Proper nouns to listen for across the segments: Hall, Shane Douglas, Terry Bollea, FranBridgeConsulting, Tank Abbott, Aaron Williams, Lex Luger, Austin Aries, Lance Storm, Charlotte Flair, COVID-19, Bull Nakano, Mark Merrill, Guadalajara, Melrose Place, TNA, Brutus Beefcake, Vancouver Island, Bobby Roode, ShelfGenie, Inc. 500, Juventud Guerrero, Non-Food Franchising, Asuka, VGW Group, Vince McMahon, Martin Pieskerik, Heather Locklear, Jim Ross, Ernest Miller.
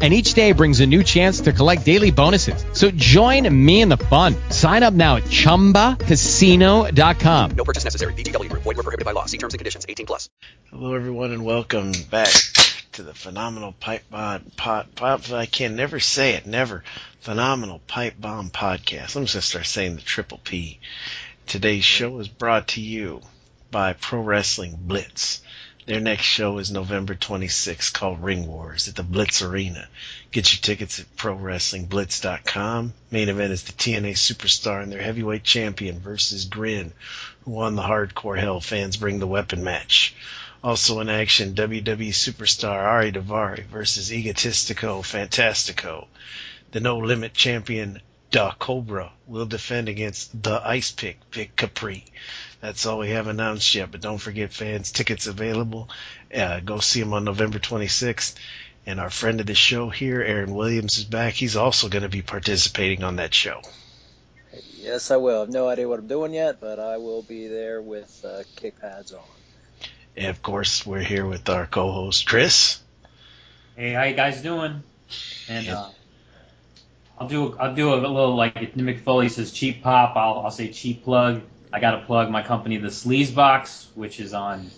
And each day brings a new chance to collect daily bonuses. So join me in the fun. Sign up now at ChumbaCasino.com. No purchase necessary. VGW Group. Void where prohibited by law. See terms and conditions. 18+. Hello, everyone, and welcome back to the Phenomenal Pipe Bomb Podcast. I can never say it. Never. Phenomenal Pipe Bomb Podcast. I'm just going to start saying the triple P. Today's show is brought to you by Pro Wrestling Blitz. Their next show is November 26th, called Ring Wars at the Blitz Arena. Get your tickets at ProWrestlingBlitz.com. Main event is the TNA Superstar and their heavyweight champion versus Grin, who won the Hardcore Hell Fans Bring the Weapon match. Also in action, WWE Superstar Ari Daivari versus Egotistico Fantastico. The No Limit champion, Da Cobra, will defend against the Ice Pick, Vic Capri. That's all we have announced yet, but don't forget, fans, tickets available. Go see them on November 26th. And our friend of the show here, Aaron Williams, is back. He's also going to be participating on that show. Yes, I will. I have no idea what I'm doing yet, but I will be there with kick pads on. And, of course, we're here with our co-host, Chris. Hey, how you guys doing? And I'll do a little, like Nick Foley says, cheap pop. I'll say cheap plug. I got to plug my company, The Sleaze Box, which is on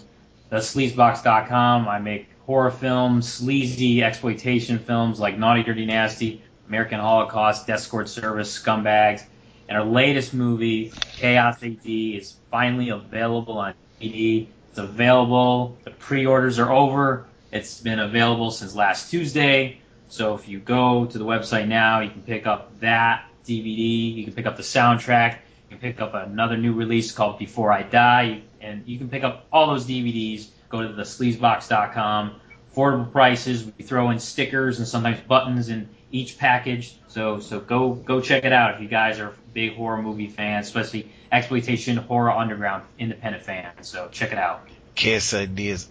thesleazebox.com. I make horror films, sleazy exploitation films like Naughty, Dirty, Nasty, American Holocaust, Death Escort Service, Scumbags. And our latest movie, Chaos AD, is finally available on DVD. It's available. The pre-orders are over. It's been available since last Tuesday. So if you go to the website now, you can pick up that DVD. You can pick up the soundtrack. You can pick up another new release called Before I Die, and you can pick up all those DVDs. Go to thesleazebox.com. Affordable prices. We throw in stickers and sometimes buttons in each package. So go check it out if you guys are big horror movie fans, especially exploitation, horror, underground, independent fans. So check it out. Chaos AD is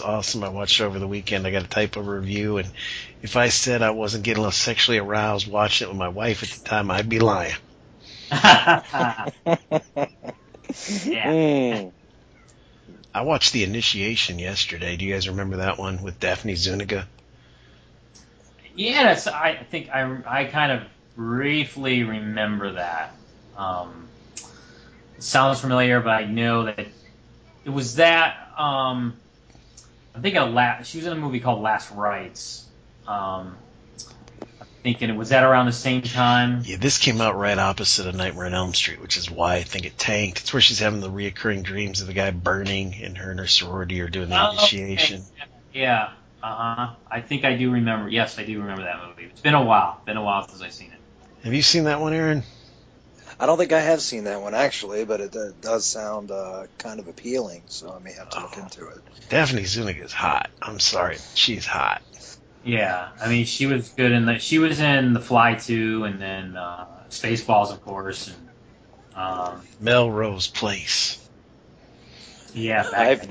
awesome. I watched it over the weekend. I got a type of review, and if I said I wasn't getting a little sexually aroused watching it with my wife at the time, I'd be lying. I watched The Initiation yesterday. Do you guys remember that one with Daphne Zuniga? Yeah, I think I kind of briefly remember that. Sounds familiar, but I know that it was that. I think she was in a movie called Last Rites. Thinking, was that around the same time? Yeah, this came out right opposite of Nightmare on Elm Street, which is why I think it tanked. It's where she's having the reoccurring dreams of the guy burning, and her and her sorority are doing the initiation. Okay. Yeah, I think I do remember. Yes, I do remember that movie. It's been a while. Since I've seen it. Have you seen that one, Aaron? I don't think I have seen that one, actually, but it does sound kind of appealing, so I may have to look into it. Daphne Zuniga is hot. I'm sorry. She's hot. Yeah, I mean, she was good in that. She was in The Fly 2, and then Spaceballs, of course, and Melrose Place. Yeah, I've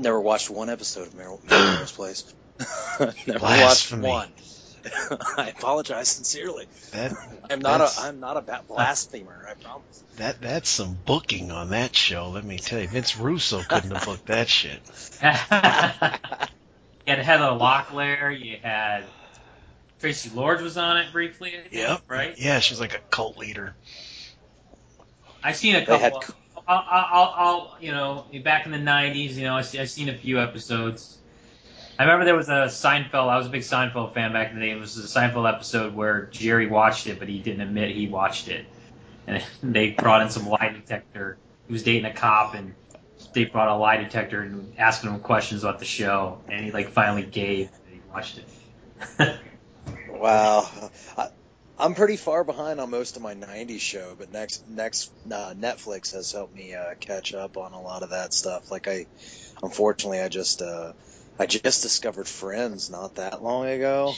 never watched one episode of Melrose Place. Never watched one. I apologize sincerely. I'm not a blasphemer. I promise. That's some booking on that show. Let me tell you, Vince Russo couldn't have booked that shit. You had Heather Locklear. You had Tracy Lords was on it briefly. Yep. Right. Yeah, she's like a cult leader. I've seen a couple. Back in the '90s, I've seen a few episodes. I remember there was a Seinfeld. I was a big Seinfeld fan back in the day. It was a Seinfeld episode where Jerry watched it, but he didn't admit he watched it. And they brought in some lie detector. He was dating a cop, and they brought a lie detector and asking him questions about the show, and he finally gave and he watched it. Wow, I'm pretty far behind on most of my '90s show, but next Netflix has helped me catch up on a lot of that stuff. Unfortunately, I just discovered Friends not that long ago,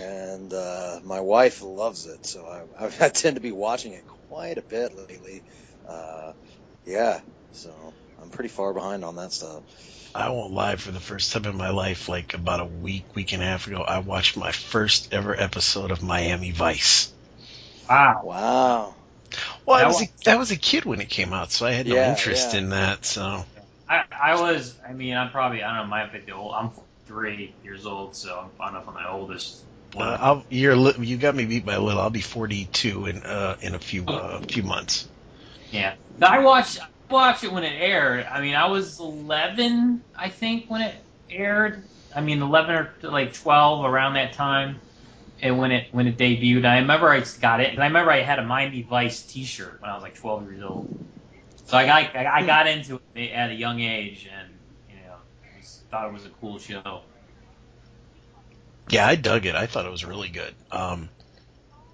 and my wife loves it, so I tend to be watching it quite a bit lately. Yeah, so. I'm pretty far behind on that stuff. I won't lie, for the first time in my life, like about a week and a half ago, I watched my first ever episode of Miami Vice. Wow. Well, I was a kid when it came out, so I had no interest in that. So I'm 3 years old, so I'm not my oldest. You got me beat by a little. I'll be 42 in a few months. Yeah, I watched it when it aired. I mean, I was 11, I think, when it aired. I mean, 11 or like 12 around that time, and when it debuted, I remember I got it, and I remember I had a Miami Vice T-shirt when I was like 12 years old. So I got into it at a young age, and you know, I just thought it was a cool show. Yeah, I dug it. I thought it was really good.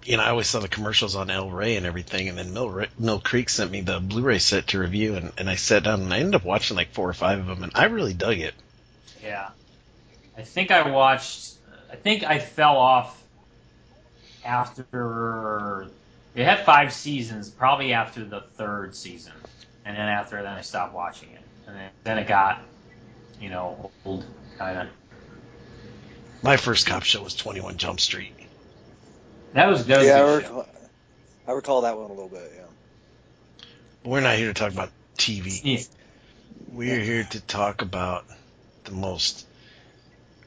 You know, I always saw the commercials on El Rey and everything, and then Mill Creek sent me the Blu-ray set to review, and I sat down, and I ended up watching like 4 or 5 of them, and I really dug it. Yeah. I think I fell off after... It had 5 seasons, probably after the 3rd season, and then after that I stopped watching it. And then it got, you know, old, kind of. My first cop show was 21 Jump Street. That was good. I recall that one a little bit, yeah. But we're not here to talk about TV. Yeah. We're here to talk about the most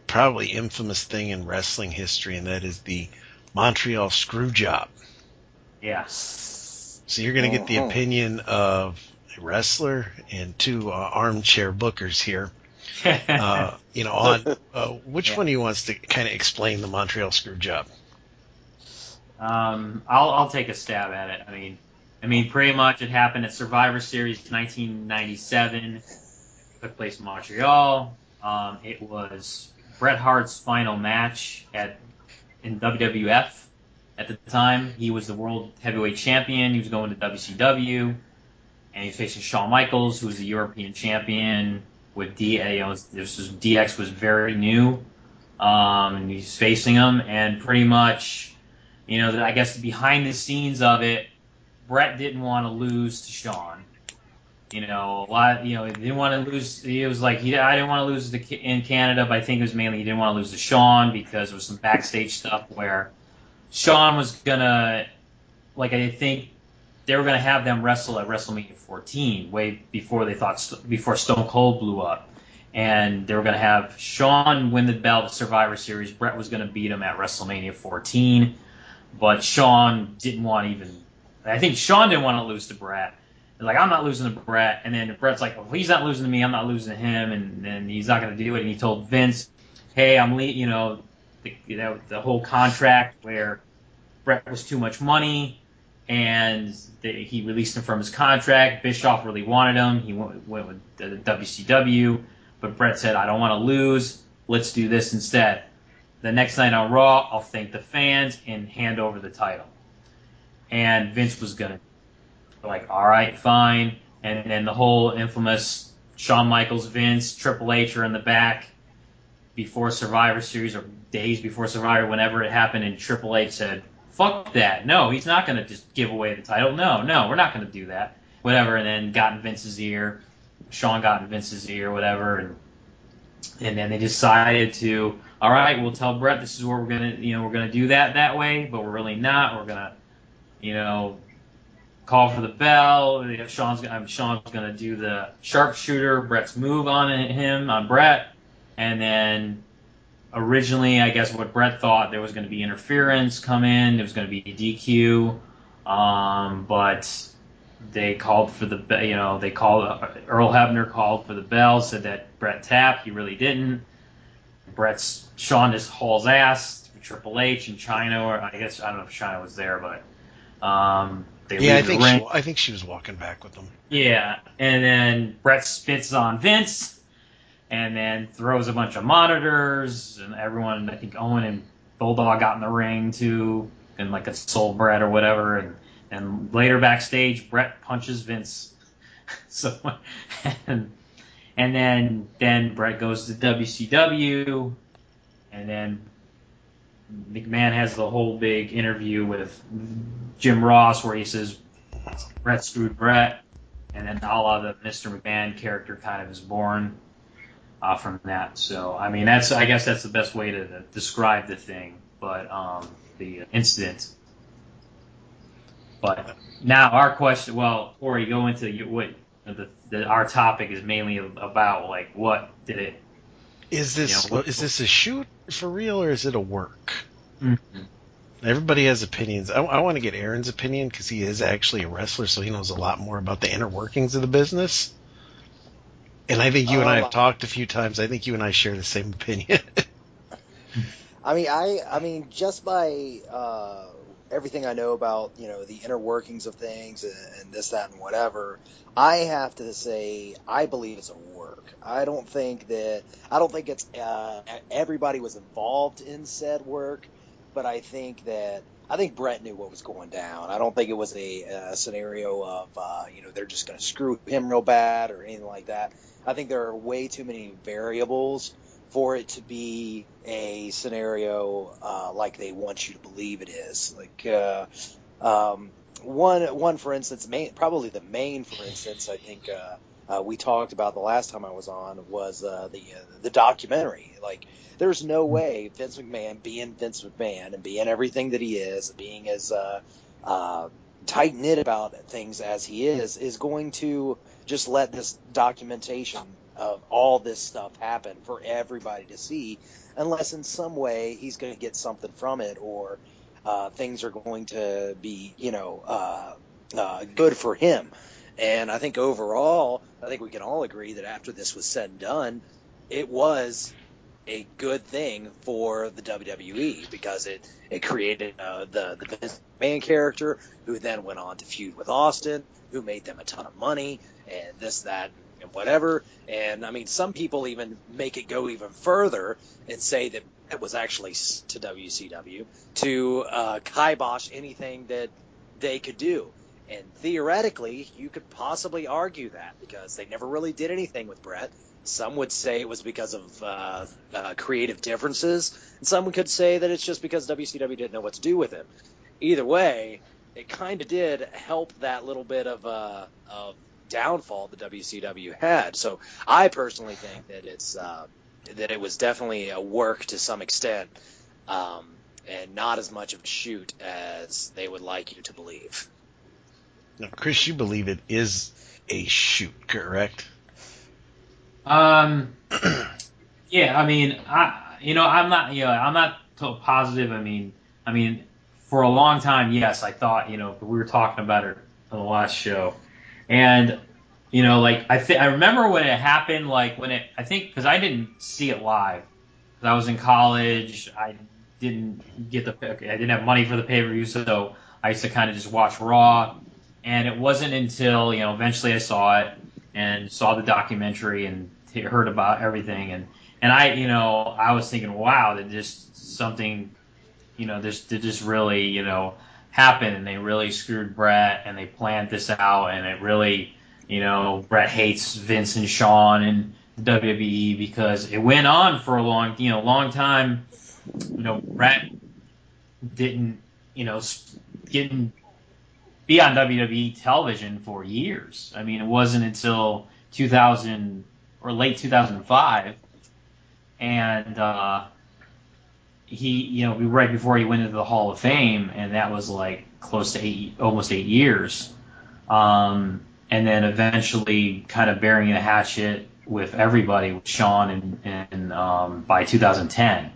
probably infamous thing in wrestling history, and that is the Montreal Screwjob. Yes. So you're going to get the opinion of a wrestler and 2 armchair bookers here. You know, on which one of you wants to kind of explain the Montreal Screwjob? I'll take a stab at it. I mean, pretty much it happened at Survivor Series 1997. It took place in Montreal. It was Bret Hart's final match in WWF at the time. He was the World Heavyweight Champion. He was going to WCW, and he was facing Shawn Michaels, who was the European Champion. With DX was very new, and he's facing him, and pretty much, you know, I guess behind the scenes of it, Bret didn't want to lose to Shawn. You know, he didn't want to lose. It was like I didn't want to lose in Canada, but I think it was mainly he didn't want to lose to Shawn because there was some backstage stuff where Shawn was gonna, like, I think they were going to have them wrestle at WrestleMania 14, way before Stone Cold blew up. And they were going to have Shawn win the belt at Survivor Series. Bret was going to beat him at WrestleMania 14. But Shawn didn't want I think Shawn didn't want to lose to Bret. They're like, I'm not losing to Bret. And then Bret's like, well, he's not losing to me. I'm not losing to him. And then he's not going to do it. And he told Vince, hey, I'm leaving, the whole contract where Bret was too much money. And he released him from his contract. Bischoff really wanted him. He went with WCW. But Bret said, I don't want to lose. Let's do this instead. The next night on Raw, I'll thank the fans and hand over the title. And Vince was going to like, all right, fine. And then the whole infamous Shawn Michaels, Vince, Triple H are in the back before Survivor Series or days before Survivor, whenever it happened. And Triple H said, fuck that. No, he's not going to just give away the title. No, we're not going to do that. Whatever, and then got in Vince's ear. Shawn got in Vince's ear, whatever. And then they decided to, all right, we'll tell Bret this is where we're going to, you know, we're going to do that way, but we're really not. We're going to, you know, call for the bell. Shawn's going to do the sharpshooter, Bret's move on Bret. And then... originally, I guess what Bret thought, there was going to be interference come in, there was going to be DQ, but they called for the, you know, they called, Earl Hebner called for the bell, said that Bret tapped, he really didn't. Shawn just hauls ass, Triple H and Chyna, or I guess, I don't know if Chyna was there, but they leave the ring. I think she was walking back with them. Yeah, and then Bret spits on Vince. And then throws a bunch of monitors, and everyone, I think Owen and Bulldog got in the ring, too, and like a soul Bret or whatever. And later backstage, Bret punches Vince. So, and then Bret goes to WCW, and then McMahon has the whole big interview with Jim Ross where he says, Bret screwed Bret. And then a la the Mr. McMahon character kind of is born from that. So, I mean, I guess that's the best way to describe the thing, but the incident. But now our question, well, Corey, go into what our topic is mainly about, like, what did it? Is this a shoot for real or is it a work? Mm-hmm. Everybody has opinions. I want to get Aaron's opinion because he is actually a wrestler, so he knows a lot more about the inner workings of the business. And I think you and I have talked a few times. I think you and I share the same opinion. I mean, just by everything I know about, you know, the inner workings of things and this, that, and whatever, I have to say I believe it's a work. I don't think it's everybody was involved in said work. But I think Bret knew what was going down. I don't think it was a scenario of, they're just going to screw him real bad or anything like that. I think there are way too many variables for it to be a scenario like they want you to believe it is. Like one for instance, probably the main for instance, I think we talked about the last time I was on was the documentary. Like, there's no way Vince McMahon, being Vince McMahon and being everything that he is, being as tight-knit about things as he is going to just let this documentation of all this stuff happen for everybody to see, unless in some way he's going to get something from it, or things are going to be, good for him. And I think overall, I think we can all agree that after this was said and done, it was a good thing for the WWE because it created the Vince McMahon character, who then went on to feud with Austin, who made them a ton of money and this, that, and whatever. And, I mean, some people even make it go even further and say that it was actually to WCW to kibosh anything that they could do. And theoretically, you could possibly argue that because they never really did anything with Bret. Some would say it was because of creative differences, and some could say that it's just because WCW didn't know what to do with him. Either way, it kind of did help that little bit of downfall that WCW had. So I personally think that it's that it was definitely a work to some extent, and not as much of a shoot as they would like you to believe. Now, Chris, you believe it is a shoot, correct? Yeah, I mean, I'm not so positive. I mean, for a long time, yes, I thought, we were talking about it on the last show, and I remember when it happened, I think because I didn't see it live, because I was in college, I didn't have money for the pay-per-view, so I used to kind of just watch Raw. And it wasn't until, eventually I saw it and saw the documentary and heard about everything. And I was thinking, wow, that just something, this really, happened. And they really screwed Bret and they planned this out. And it really, Bret hates Vince and Shawn and WWE because it went on for a long time. Bret didn't, be on WWE television for years. I mean, it wasn't until 2000 or late 2005, and he, right before he went into the Hall of Fame, and that was like close to almost 8 years. And then eventually, kind of burying the hatchet with everybody, with Shawn, and by 2010.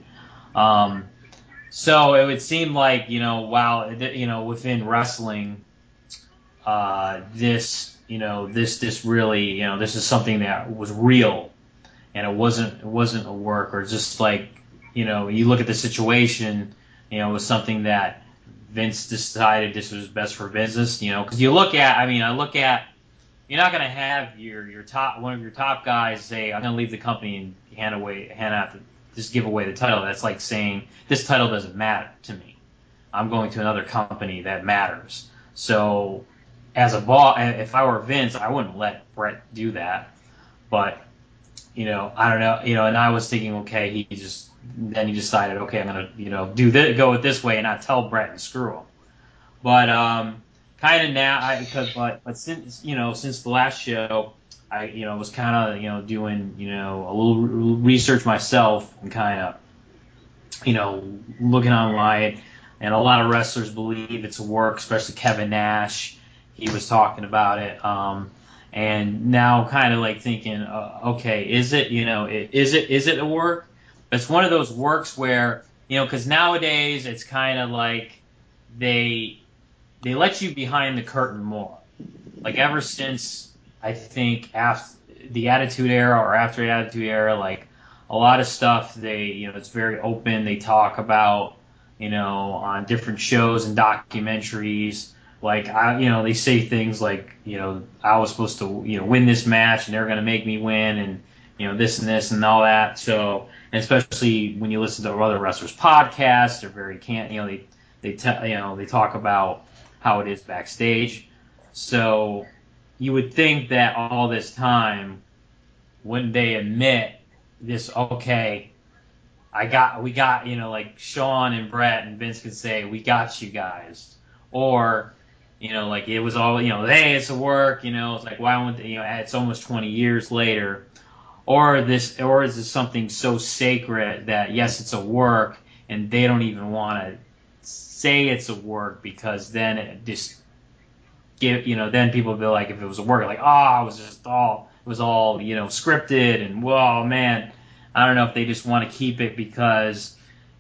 So it would seem like, wow, within wrestling. This really, this is something that was real, and it wasn't a work, or just like, you look at the situation, it was something that Vince decided this was best for business, because you look at, you're not going to have your top, one of your top guys say, I'm going to leave the company and just give away the title. That's like saying this title doesn't matter to me. I'm going to another company that matters. So, as a boss, if I were Vince, I wouldn't let Bret do that. But, I don't know, and I was thinking, okay, he decided, okay, I'm going to, do this, go it this way and not tell Bret and screw him. But, kind of now, but since, you know, since the last show, I, you know, was kind of, you know, doing, you know, a little research myself and kind of, you know, looking online, and a lot of wrestlers believe it's a work, especially Kevin Nash. He was talking about it, and now kind of like thinking, okay, is it, you know, is it a work? It's one of those works where, you know, because nowadays it's kind of like they let you behind the curtain more. Like ever since, I think, after the Attitude Era or after the Attitude Era, like a lot of stuff they, you know, it's very open. They talk about, you know, on different shows and documentaries. Like, you know, they say things like, you know, I was supposed to, you know, win this match and they're going to make me win, and, you know, this and this and all that. So, and especially when you listen to other wrestlers' podcasts, they're very, you know, they talk about how it is backstage. So you would think that all this time, wouldn't they admit this, okay, we got, you know, like Shawn and Bret and Vince could say, we got you guys. Or, you know, like it was all, you know, hey, it's a work, you know, it's like, why wouldn't they, you know, it's almost 20 years later. Or is this something so sacred that, yes, it's a work, and they don't even want to say it's a work because then it just, you know, then people would be like, if it was a work, like, oh, it was all, you know, scripted, and, whoa, man, I don't know if they just want to keep it because,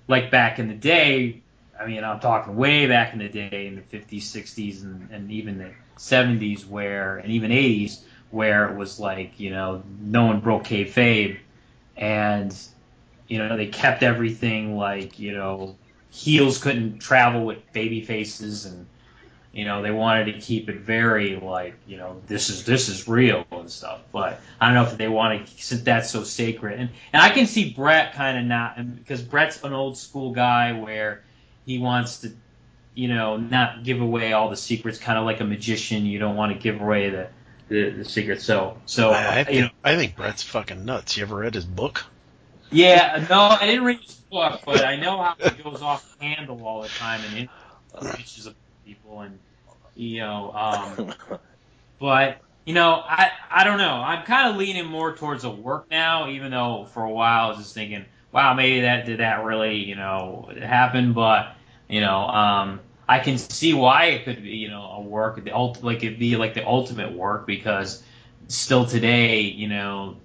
like, back in the day, I mean, I'm talking way back in the day in the 50s, 60s, and even the 70s and even 80s, where it was like, you know, no one broke kayfabe, and, you know, they kept everything like, you know, heels couldn't travel with baby faces, and, you know, they wanted to keep it very like, you know, this is real and stuff. But I don't know if they want to, since that's so sacred. And I can see Bret kind of not, because Bret's an old school guy where he wants to, you know, not give away all the secrets, kind of like a magician. You don't want to give away the secrets. So I think Bret's fucking nuts. You ever read his book? Yeah, no, I didn't read his book, but I know how he goes off the handle all the time and bitches about people, and, you know, but, you know, I don't know. I'm kind of leaning more towards a work now, even though for a while I was just thinking, wow, maybe did that really, you know, happen? But, you know, I can see why it could be, you know, a work. Like it'd be like the ultimate work, because still today, you know,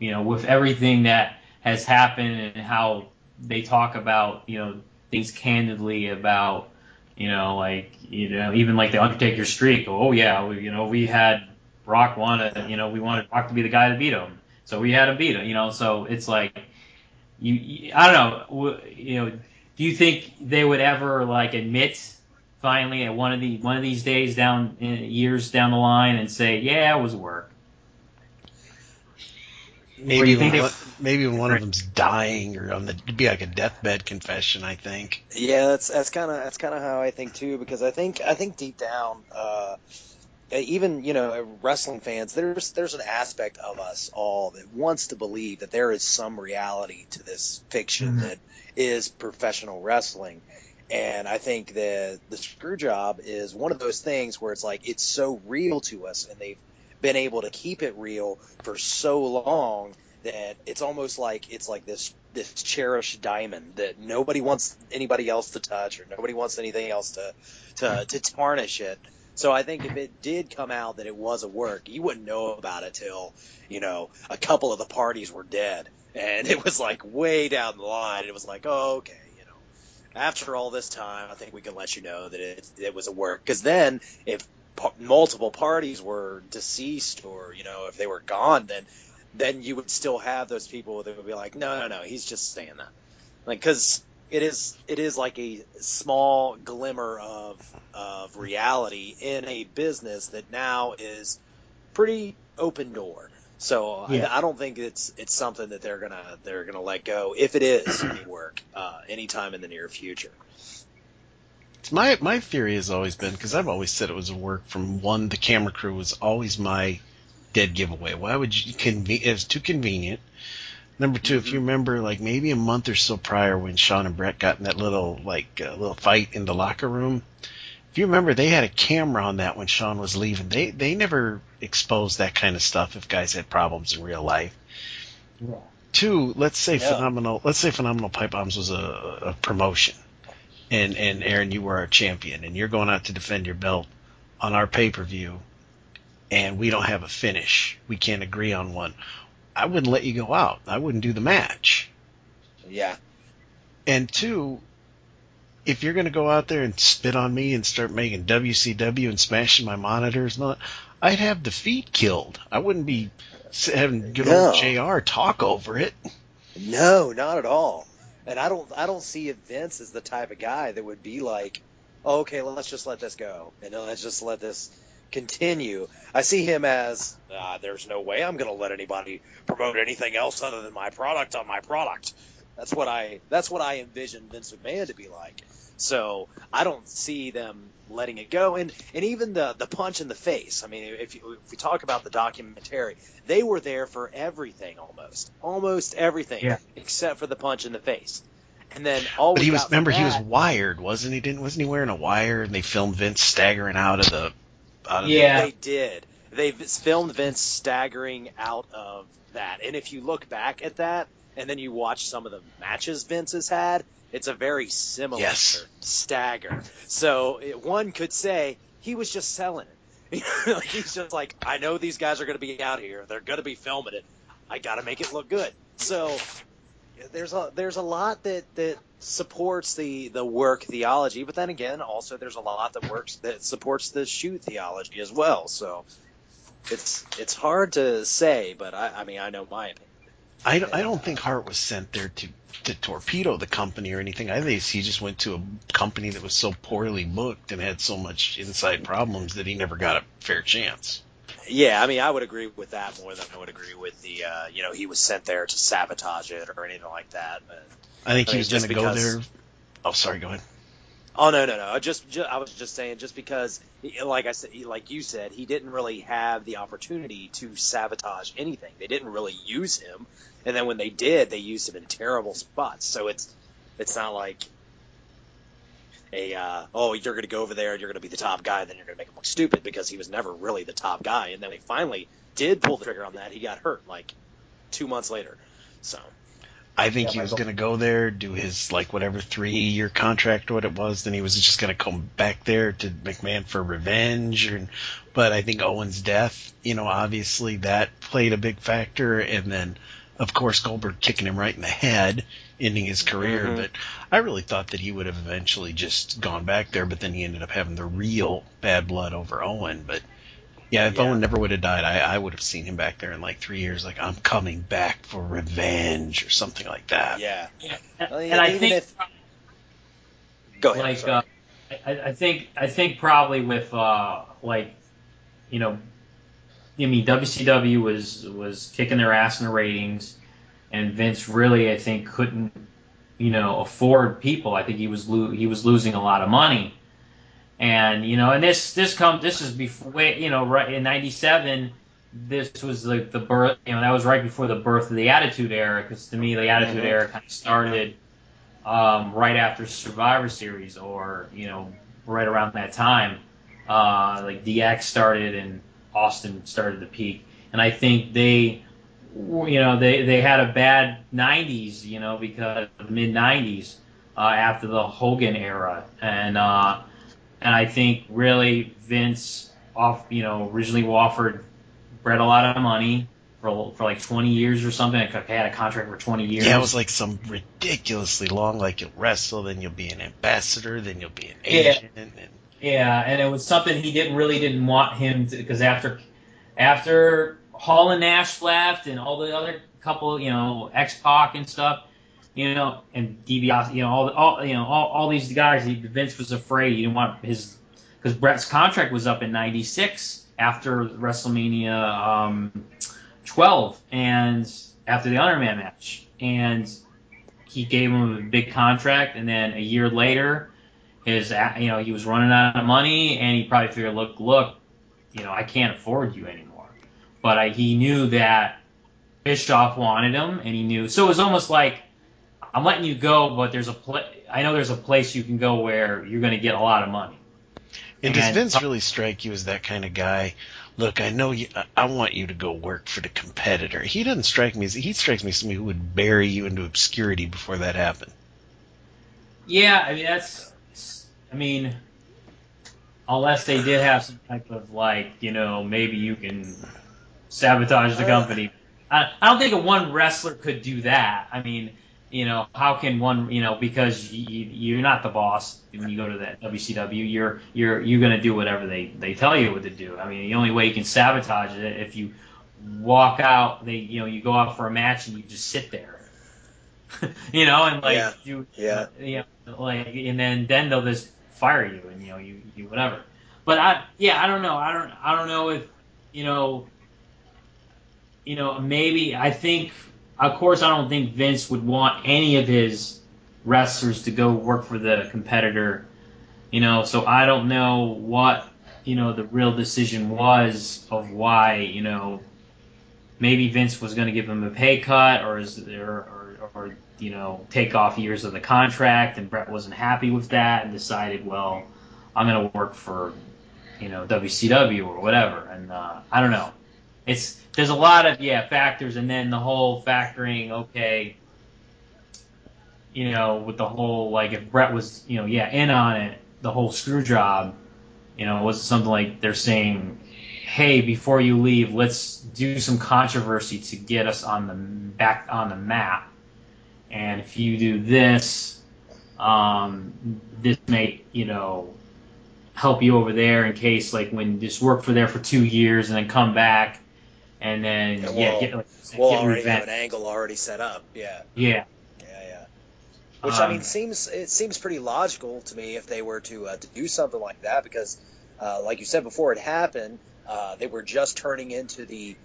with everything that has happened and how they talk about, you know, things candidly about, you know, like, you know, even like the Undertaker streak. Oh yeah, we wanted Brock to be the guy to beat him, so we had him beat him. You know, so it's like. I don't know. You know, do you think they would ever like admit finally at one of these days down years down the line and say, yeah, it was work? Maybe one of them's dying, or it'd be like a deathbed confession, I think. Yeah, that's kind of how I think too, because I think deep down, even, you know, wrestling fans, there's an aspect of us all that wants to believe that there is some reality to this fiction mm-hmm. that is professional wrestling. And I think that the screw job is one of those things where it's like, it's so real to us, and they've been able to keep it real for so long that it's almost like it's like this cherished diamond that nobody wants anybody else to touch, or nobody wants anything else to tarnish it. So I think if it did come out that it was a work, you wouldn't know about it till, you know, a couple of the parties were dead. And it was like way down the line. It was like, oh, okay, you know, after all this time, I think we can let you know that it was a work. Because then if multiple parties were deceased, or, you know, if they were gone, then you would still have those people that would be like, no, he's just saying that. Like, because... It is like a small glimmer of reality in a business that now is pretty open door. So yeah. I don't think it's something that they're gonna let go, if it is any work, anytime in the near future. My theory has always been, because I've always said it was a work from one. The camera crew was always my dead giveaway. Why would you? It was too convenient. Number two, if you remember, like maybe a month or so prior, when Shawn and Bret got in that little fight in the locker room, If you remember, they had a camera on that when Shawn was leaving. They never exposed that kind of stuff if guys had problems in real life. Yeah. Two, let's say Phenomenal Pipe Bombs was a promotion, and Aaron, you were our champion, and you're going out to defend your belt on our pay-per-view, and we don't have a finish. We can't agree on one. I wouldn't let you go out. I wouldn't do the match. Yeah. And two, if you're going to go out there and spit on me and start making WCW and smashing my monitors and all that, I'd have the feed killed. I wouldn't be having good old JR talk over it. No, not at all. And I don't see Vince as the type of guy that would be like, oh, okay, let's just let this go and let's just let this continue. I see him as there's no way I'm going to let anybody promote anything else other than my product on my product. That's what I envision Vince McMahon to be like. So I don't see them letting it go. And even the punch in the face. I mean, if we talk about the documentary, they were there for everything almost everything, yeah, except for the punch in the face. And then all but he was wired, wasn't he? Wasn't he wearing a wire? And they filmed Vince staggering out of yeah, they did. They filmed Vince staggering out of that. And if you look back at that, and then you watch some of the matches Vince has had, it's a very similar stagger. So one could say he was just selling it. He's just like, I know these guys are going to be out here. They're going to be filming it. I got to make it look good. So there's a lot that supports the work theology, but then again, also there's a lot that supports the shoot theology as well. So it's hard to say, but I mean I know my opinion. I don't think Hart was sent there to torpedo the company or anything. I think he just went to a company that was so poorly booked and had so much inside problems that he never got a fair chance. Yeah, I mean, I would agree with that more than I would agree with the, he was sent there to sabotage it or anything like that. But, I think he was going to go there. Oh, sorry, go ahead. Oh, no. I was just saying, just because, like I said, like you said, he didn't really have the opportunity to sabotage anything. They didn't really use him, and then when they did, they used him in terrible spots. So it's not like you're going to go over there and you're going to be the top guy, and then you're going to make him look stupid, because he was never really the top guy. And then they finally did pull the trigger on that. He got hurt like 2 months later. So. I think he was going to go there, do his, like, whatever 3-year contract, what it was. Then he was just going to come back there to McMahon for revenge. But I think Owen's death, obviously that played a big factor. And then, of course, Goldberg kicking him right in the head, ending his career. Mm-hmm. But I really thought that he would have eventually just gone back there. But then he ended up having the real Bad Blood over Owen. But, yeah, if Owen never would have died, I would have seen him back there in like 3 years, like, I'm coming back for revenge or something like that. Yeah. And I think go ahead. Like, I think probably with WCW was kicking their ass in the ratings, and Vince really, I think, couldn't afford people. I think he was losing a lot of money. And this is before right in '97. This was like the birth. That was right before the birth of the Attitude Era. Because to me, the Attitude Era kind of started right after Survivor Series, or right around that time. Like DX started and Austin started the peak. And I think they had a bad '90s. Because of the mid '90s after the Hogan era and. And I think really Vince, originally offered Bret a lot of money for like 20 years or something. Like, I had a contract for 20 years. Yeah, it was like some ridiculously long. Like, you'll wrestle, then you'll be an ambassador, then you'll be an agent. Yeah, and it was something he didn't want him to, because after Hall and Nash left and all the other couple, X-Pac and stuff. And DiBiase, all these guys. Vince was afraid. He didn't want because Bret's contract was up in '96 after WrestleMania 12 and after the Iron Man match, and he gave him a big contract. And then a year later, he was running out of money, and he probably figured, look, I can't afford you anymore. But he knew that Bischoff wanted him, and he knew. So it was almost like, I'm letting you go, but I know there's a place you can go where you're going to get a lot of money. And does Vince really strike you as that kind of guy? Look, I know you, I want you to go work for the competitor. He doesn't strike me as, he strikes me as somebody who would bury you into obscurity before that happened. Yeah, I mean, unless they did have some type of, like, you know, maybe you can sabotage the company. I don't think one wrestler could do that. I mean, you know, how can one, you know, because you're not the boss when you go to that WCW. You're going to do whatever they tell you what to do. I mean, the only way you can sabotage it if you walk out, you go out for a match and you just sit there, you know, and like and then they'll just fire you and you whatever. But I don't know. I don't know if maybe I think. Of course, I don't think Vince would want any of his wrestlers to go work for the competitor, you know, so I don't know what, you know, the real decision was of why, you know, maybe Vince was going to give him a pay cut or you know, take off years of the contract, and Bret wasn't happy with that and decided, well, I'm going to work for, you know, WCW or whatever, and I don't know. There's a lot of factors, and then the whole factoring with the whole like if Bret was in on it, the whole screw job, was something like they're saying, hey, before you leave, let's do some controversy to get us back on the map, and if you do this, this may help you over there in case like when just work for there for 2 years and then come back. And then, get an angle already set up, yeah. Which seems pretty logical to me if they were to do something like that, because, like you said before, it happened. They were just turning into the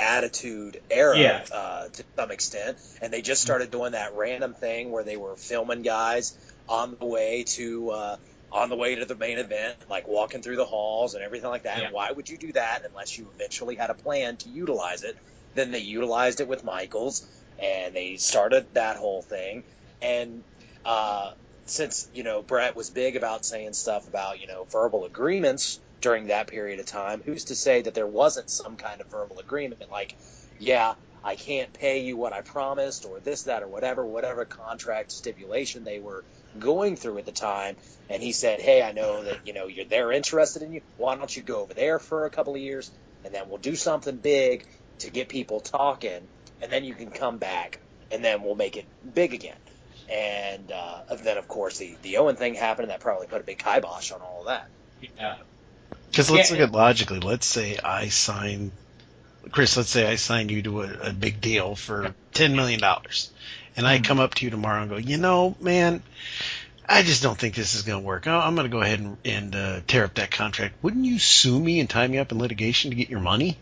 Attitude Era to some extent, and they just started doing that random thing where they were filming guys on the way to. On the way to the main event, like walking through the halls and everything like that. Yeah. And why would you do that unless you eventually had a plan to utilize it? Then they utilized it with Michaels, and they started that whole thing. And since, Bret was big about saying stuff about, verbal agreements during that period of time, who's to say that there wasn't some kind of verbal agreement? Like, I can't pay you what I promised, or this, that, or whatever contract stipulation they were going through at the time. And he said, hey, I know that, they're interested in you. Why don't you go over there for a couple of years, and then we'll do something big to get people talking, and then you can come back, and then we'll make it big again. And then, of course, the Owen thing happened, and that probably put a big kibosh on all of that. Yeah. Because let's look at logically. Let's say I sign... Chris, let's say I sign you to a big deal for $10 million, and I come up to you tomorrow and go, man, I just don't think this is going to work. I'm going to go ahead and tear up that contract. Wouldn't you sue me and tie me up in litigation to get your money?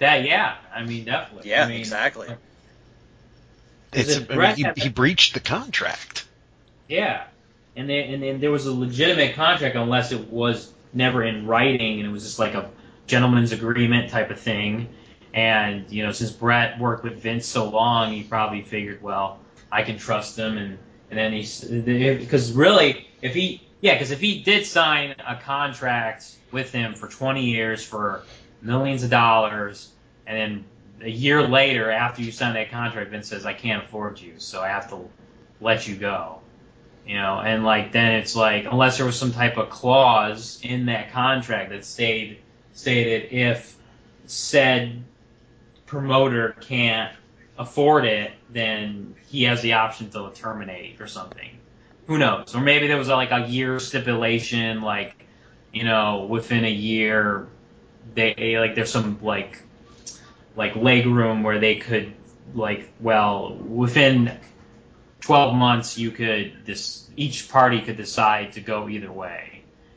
Definitely. Yeah, exactly. He breached the contract. Yeah, and then there was a legitimate contract, unless it was never in writing, and it was just like a gentleman's agreement type of thing, and since Bret worked with Vince so long, he probably figured, well, I can trust him, and then because if he did sign a contract with him for 20 years for millions of dollars, and then a year later after you sign that contract, Vince says, I can't afford you, so I have to let you go, and like then it's like unless there was some type of clause in that contract that stated if said promoter can't afford it, then he has the option to terminate or something. Who knows? Or maybe there was like a year stipulation, like, within a year, they like there's some like leg room where they could within 12 months you could each party could decide to go either way.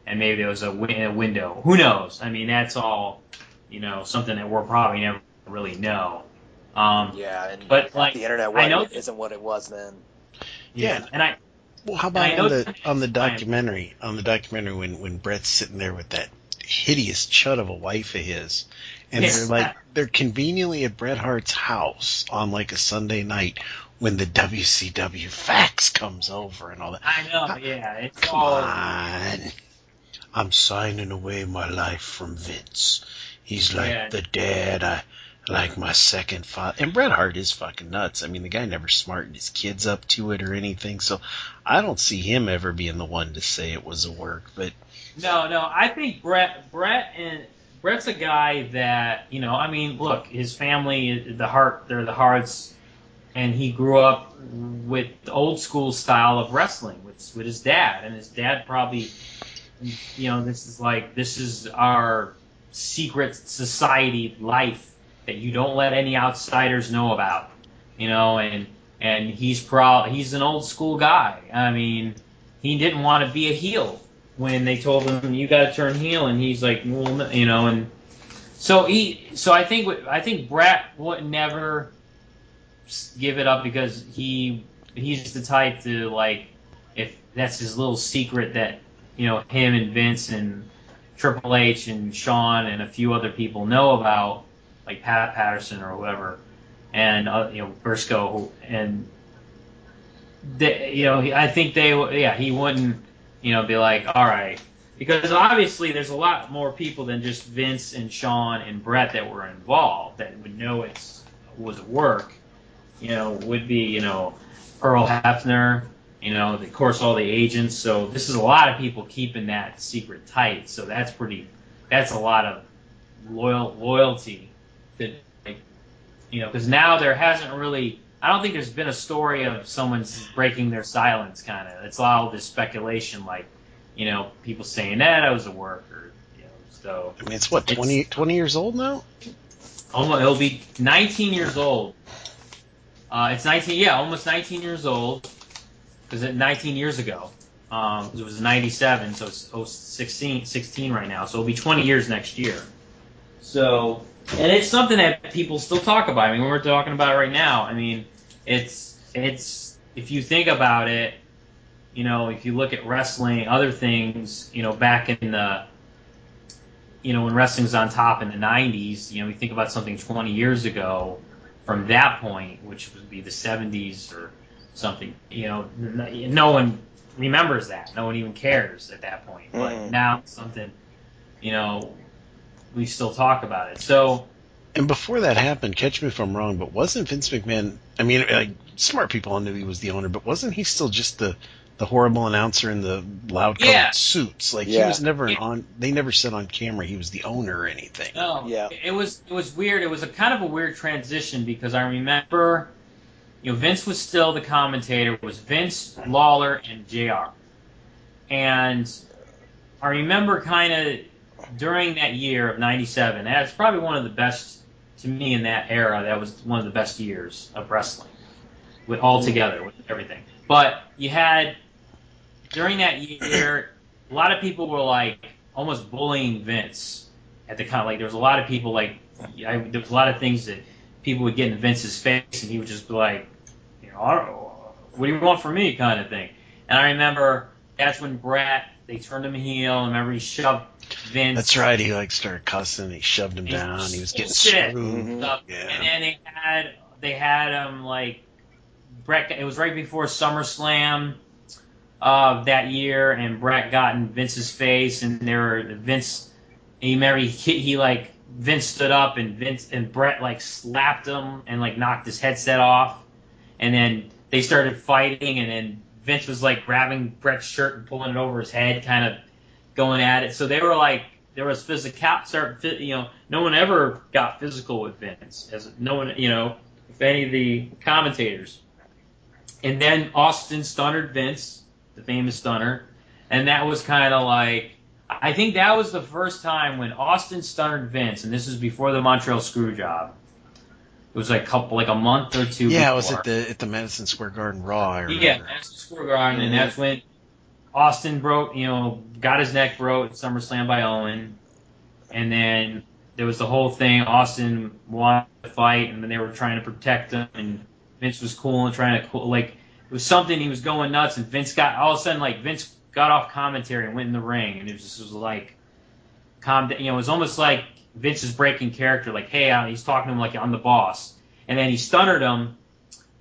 And maybe there was a window. Who knows? I mean, that's all, something that we'll probably never really know. But like the internet isn't what it was then. Yeah, and I. Well, how about on the documentary when Bret's sitting there with that hideous chud of a wife of his, and they're conveniently at Bret Hart's house on like a Sunday night when the WCW fax comes over and all that. I know. It's all. Come on. I'm signing away my life from Vince. He's like the dad I like, my second father. And Bret Hart is fucking nuts. I mean, the guy never smartened his kids up to it or anything, so I don't see him ever being the one to say it was a work. But no, I think Bret's a guy that, you know, I mean, look, his family, they're the Harts, and he grew up with the old school style of wrestling with his dad, and his dad probably, you know, this is our secret society life that you don't let any outsiders know about, you know, and he's an old school guy. I mean, he didn't want to be a heel when they told him you got to turn heel, and he's like, well, you know, and so I think Bret would never give it up because he's the type to, like, if that's his little secret that, you know, him and Vince and Triple H and Shawn and a few other people know about, like Pat Patterson or whoever, and you know, Briscoe, and they, you know, I think he wouldn't, you know, be like, all right, because obviously there's a lot more people than just Vince and Shawn and Bret that were involved that would know it was work. You know, would be, you know, Earl Hebner, you know, of course all the agents. So this is a lot of people keeping that secret tight. So that's a lot of loyalty. That, like, you know, because now there hasn't really, I don't think there's been a story of someone's breaking their silence, kind of. It's all this speculation, like, you know, people saying that I was a worker, you know, so. I mean, it's what, 20 years old now? Almost, it'll be 19 years old. It's 19, yeah, almost 19 years old, because it's 19 years ago. It was 97, so it's 16 right now, so it'll be 20 years next year. So, and it's something that people still talk about. I mean, we're talking about it right now. I mean, it's if you think about it, you know, if you look at wrestling, other things, you know, back in the, you know, when wrestling's on top in the 90s, you know, you think about something 20 years ago from that point, which would be the 70s or something, you know, no one remembers that. No one even cares at that point. But now it's something, you know, we still talk about it. So, and before that happened, catch me if I'm wrong, but wasn't Vince McMahon, I mean, like, smart people knew he was the owner, but wasn't he still just the horrible announcer in the loud-colored suits? Like, he was never they never said on camera he was the owner or anything. No, it was weird. It was a kind of a weird transition because I remember, you know, Vince was still the commentator. It was Vince, Lawler, and JR. And I remember kind of, during that year of 97, that's probably one of the best, to me, in that era, that was one of the best years of wrestling, with all together, with everything. But you had, during that year, a lot of people were, like, almost bullying Vince at the kind of, like, there was a lot of people, like, there was a lot of things that people would get in Vince's face, and he would just be like, you know, I don't know, what do you want from me, kind of thing. And I remember that's when Bret, they turned him heel, and remember he shoved Vince. That's right. He, like, started cussing. He shoved him down. He was getting screwed up. Yeah. And then they had like, Bret. It was right before SummerSlam of that year, and Bret got in Vince's face, and Vince stood up, and Bret, like, slapped him and, like, knocked his headset off, and then they started fighting, and then Vince was, like, grabbing Bret's shirt and pulling it over his head, kind of going at it. So they were like, there was physical, you know, no one ever got physical with Vince, you know, if any of the commentators. And then Austin stunnered Vince, the famous stunner, and that was kind of like, I think that was the first time when Austin stunnered Vince, and this was before the Montreal Screwjob. It was like a month or two. Yeah, before. It was at the Madison Square Garden Raw. I remember. Yeah, Madison Square Garden, and that's when Austin got his neck broke at SummerSlam by Owen, and then there was the whole thing. Austin wanted to fight, and then they were trying to protect him, and Vince was cool and trying to cool. Like, it was something, he was going nuts, and Vince got, all of a sudden, like, Vince got off commentary and went in the ring, and it was like, calm down. You know, it was almost like Vince is breaking character, like, hey, he's talking to him like, I'm the boss, and then he stunnered him,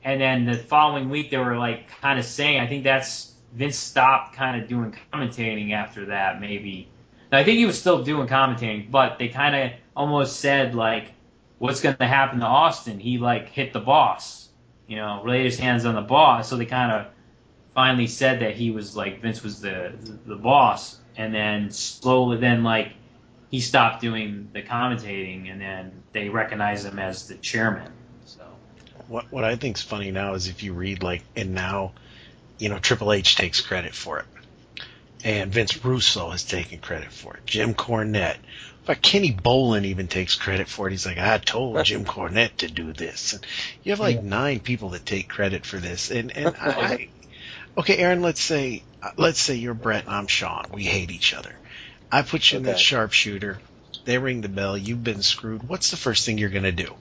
and then the following week they were, like, kind of saying, I think that's Vince stopped kind of doing commentating after that, maybe. Now, I think he was still doing commentating, but they kind of almost said, like, what's going to happen to Austin? He, like, hit the boss, you know, laid his hands on the boss. So they kind of finally said that he was, like, Vince was the boss. And then slowly, then, like, he stopped doing the commentating, and then they recognized him as the chairman. So what I think's funny now is if you read, like, and now, you know, Triple H takes credit for it. And Vince Russo has taken credit for it. Jim Cornette. But Kenny Bolin even takes credit for it. He's like, I told Jim Cornette to do this. And you have like 9 people that take credit for this. And I okay, Aaron, let's say you're Brett and I'm Sean. We hate each other. I put you in that sharpshooter. They ring the bell. You've been screwed. What's the first thing you're going to do?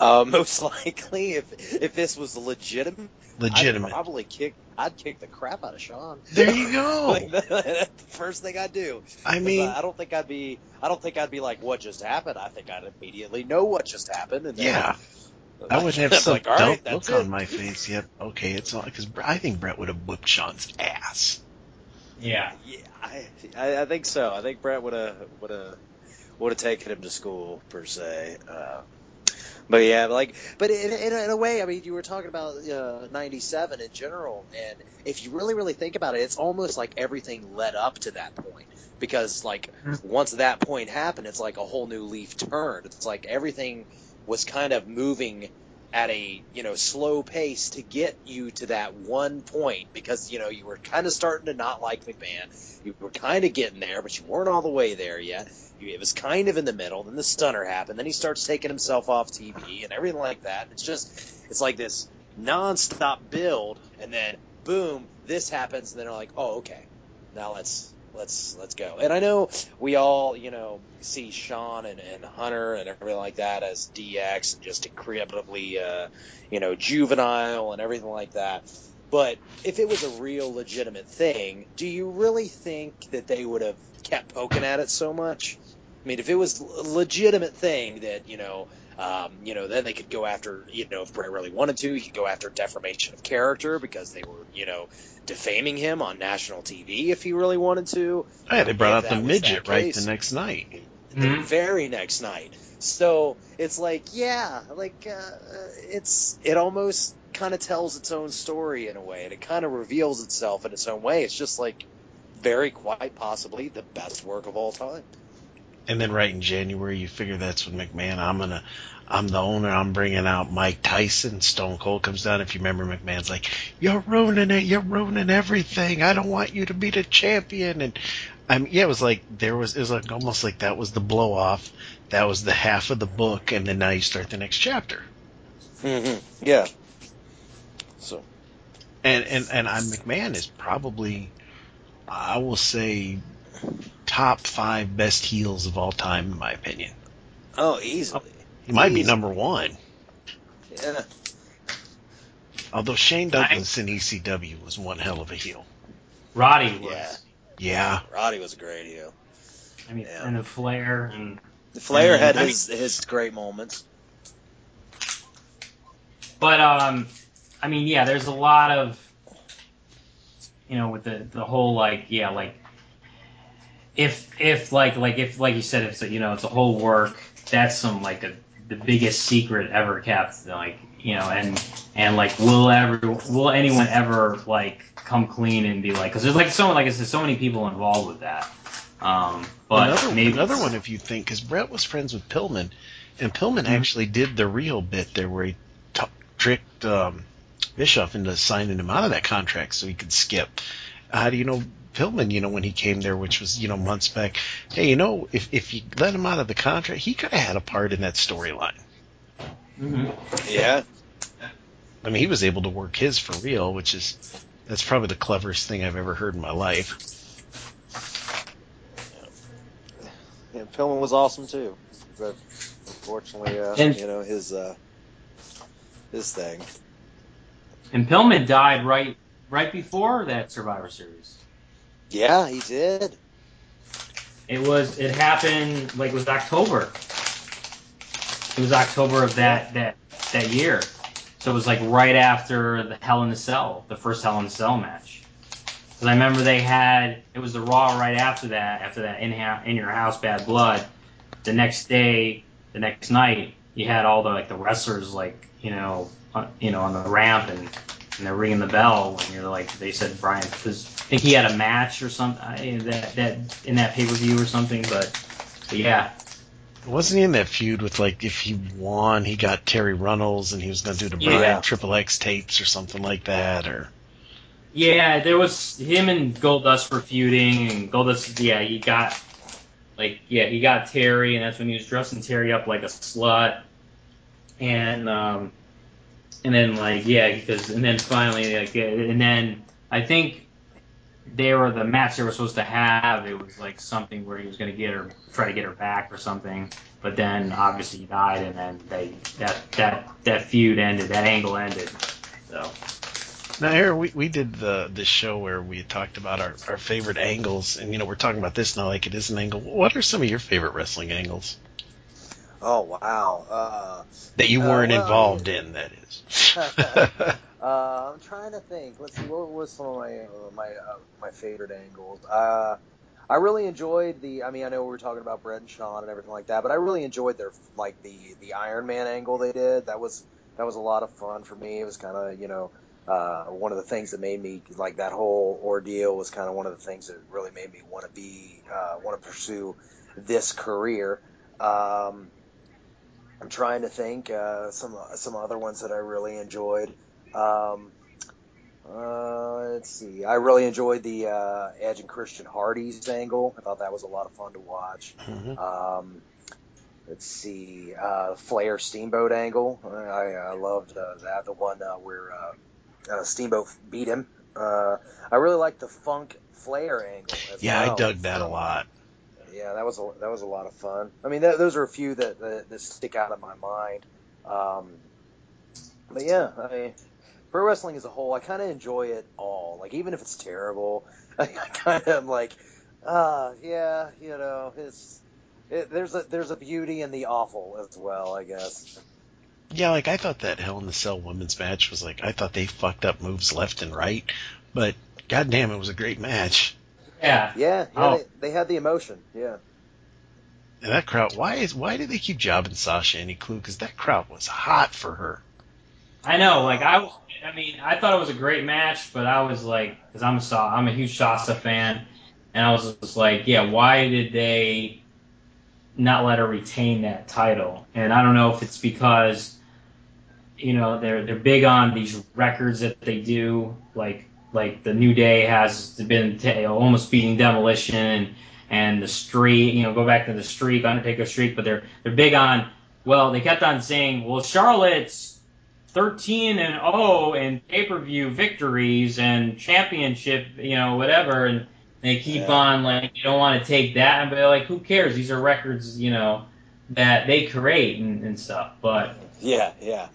Most likely, if this was legitimate, I'd probably kick the crap out of Sean. There you go. Like that's the first thing I'd do. I mean, I don't think I'd be like, what just happened? I think I'd immediately know what just happened. And then, yeah, I would have some like, dumb look on my face. Yep. Okay, it's all because I think Brett would have whipped Sean's ass. Yeah, I think so. I think Brett would have taken him to school per se. But yeah, like, but in a way, I mean, you were talking about '97 in general, and if you really think about it, it's almost like everything led up to that point. Because like once that point happened, it's like a whole new leaf turned. It's like everything was kind of moving at a slow pace to get you to that one point. Because you were kind of starting to not like McMahon. You were kind of getting there, but you weren't all the way there yet. It was kind of in the middle. Then the stunner happened. Then he starts taking himself off TV and everything like that. It's like this nonstop build, and then boom, this happens, and then they're like, oh, okay, now let's go. And I know we all see Sean and Hunter and everything like that as DX and just incredibly juvenile and everything like that. But if it was a real legitimate thing, do you really think that they would have kept poking at it so much? I mean, if it was a legitimate thing that, then they could go after, if Brett really wanted to, he could go after defamation of character because they were, defaming him on national TV if he really wanted to. Yeah, they brought out the midget right the next night. The very next night. So it's like, it almost kind of tells its own story in a way, and it kind of reveals itself in its own way. It's just like very quite possibly the best work of all time. And then right in January, you figure that's when McMahon, I'm the owner, I'm bringing out Mike Tyson. Stone Cold comes down. If you remember, McMahon's like, you're ruining it, you're ruining everything, I don't want you to be the champion. And I mean, yeah, it was like almost like that was the blow off, that was the half of the book, and then now you start the next chapter. Yeah. So, and McMahon is probably, I will say, top 5 best heels of all time, in my opinion. Oh, easily. He might be number 1. Yeah. Although Shane Douglas in ECW was one hell of a heel. Roddy was. Yeah. Roddy was a great heel. I mean, and the Flair. And the Flair had his great moments. But, I mean, yeah, there's a lot of, with the whole, if like you said, it's it's a whole work. That's the biggest secret ever kept, and will anyone ever come clean and be because there's there's so many people involved with that. But another one, if you think, because Brett was friends with Pillman, and Pillman actually did the real bit there where he tricked Bischoff into signing him out of that contract so he could skip. How do you know? Pillman, when he came there, which was, months back, hey, if you let him out of the contract, he could have had a part in that storyline. Mm-hmm. Yeah. I mean, he was able to work his for real, which is, that's probably the cleverest thing I've ever heard in my life. Yeah, Pillman was awesome, too. But unfortunately, his thing. And Pillman died right before that Survivor Series. Yeah, he did. It happened, it was October. It was October of that year. So it was right after the Hell in a Cell, the first Hell in a Cell match. Because I remember they had, it was the Raw right after that In Your House Bad Blood. The next day, the next night, you had all the like the wrestlers like, on the ramp and they're ringing the bell and you're like, they said Brian, because I think he had a match or something that in that pay-per-view or something, but yeah. Wasn't he in that feud with, like, if he won, he got Terry Runnels and he was going to do the Brian Triple X tapes or something like that? Or yeah, there was him and Goldust were feuding, and Goldust, he got Terry, and that's when he was dressing Terry up like a slut. And then I think they were the match they were supposed to have. It was like something where he was going to try to get her back or something, but then obviously he died, and then that feud ended, that angle ended. So now here we did the show where we talked about our favorite angles, and we're talking about this now like it is an angle. What are some of your favorite wrestling angles? Oh wow! That you weren't involved in, that is. I'm trying to think. Let's see, what was some of my favorite angles? I really enjoyed I know we were talking about Bret and Shawn and everything like that, but I really enjoyed their like the Iron Man angle they did. That was a lot of fun for me. It was kind of one of the things that made me like that whole ordeal was kind of one of the things that really made me want to pursue this career. I'm trying to think some other ones that I really enjoyed. Let's see. I really enjoyed the Edge and Christian Hardy's angle. I thought that was a lot of fun to watch. Mm-hmm. Let's see. Flair Steamboat angle. I loved that. The one where Steamboat beat him. I really liked the Funk Flair angle. I dug that a lot. Yeah, that was a lot of fun. I mean, those are a few that stick out in my mind. But yeah, I mean, pro wrestling as a whole, I kind of enjoy it all. Like, even if it's terrible, I kind of am like, there's a beauty in the awful as well, I guess. Yeah, like I thought that Hell in the Cell women's match was like, I thought they fucked up moves left and right, but goddamn, it was a great match. Yeah. Yeah. They had the emotion. Yeah. And that crowd. Why did they keep jobbing Sasha any clue? Because that crowd was hot for her. I know. Like I thought it was a great match, but I was like, because I'm a huge Sasha fan, and I was just like, yeah, why did they not let her retain that title? And I don't know if it's because they're big on these records that they do, like. Like the New Day has been almost beating Demolition and the streak, go back to the streak, Undertaker streak, but they're big on. Well, they kept on saying, well, Charlotte's 13-0 in pay-per-view victories and championship, whatever, and they keep on like you don't want to take that, but like who cares? These are records, that they create and stuff. But yeah, it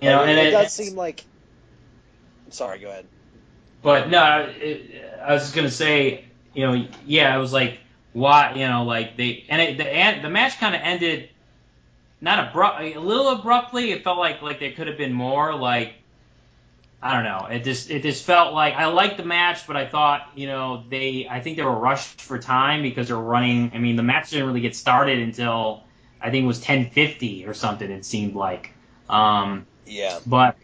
does seem like. Sorry, go ahead. But no, I was just gonna say, it was like why, the match kind of ended a little abruptly. It felt like there could have been more. Like I don't know, it just felt like I liked the match, but I thought I think they were rushed for time because they're running. I mean, the match didn't really get started until I think it was 10:50 or something. It seemed like, but.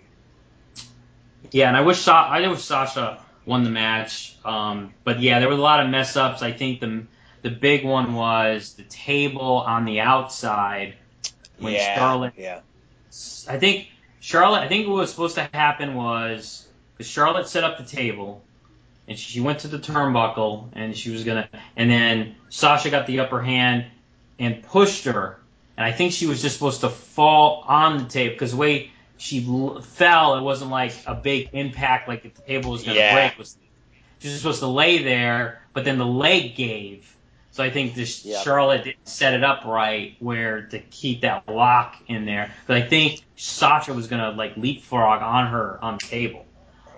Yeah, and I wish Sasha won the match. But yeah, there were a lot of mess ups. I think the big one was the table on the outside when Charlotte. Yeah. I think what was supposed to happen was because Charlotte set up the table, and she went to the turnbuckle, and she was gonna, and then Sasha got the upper hand and pushed her, and I think she was just supposed to fall on the table because the way she fell. It wasn't like a big impact, like if the table was going to break. She was supposed to lay there, but then the leg gave. So I think Charlotte didn't set it up right where to keep that lock in there. But I think Sasha was going to like leapfrog on her on the table.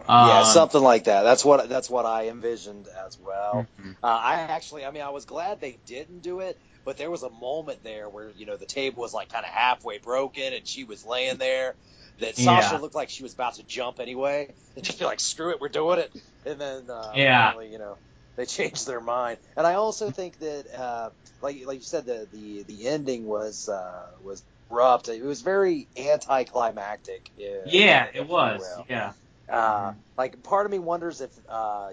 Something like that. That's what I envisioned as well. Mm-hmm. I was glad they didn't do it. But there was a moment there where the table was like kind of halfway broken, and she was laying there. that Sasha looked like she was about to jump anyway, and just be like, screw it, we're doing it. And then finally, you know, they changed their mind. And I also think that, like you said, the ending was abrupt. It was very anticlimactic. It was. Well. Yeah. Like, part of me wonders if,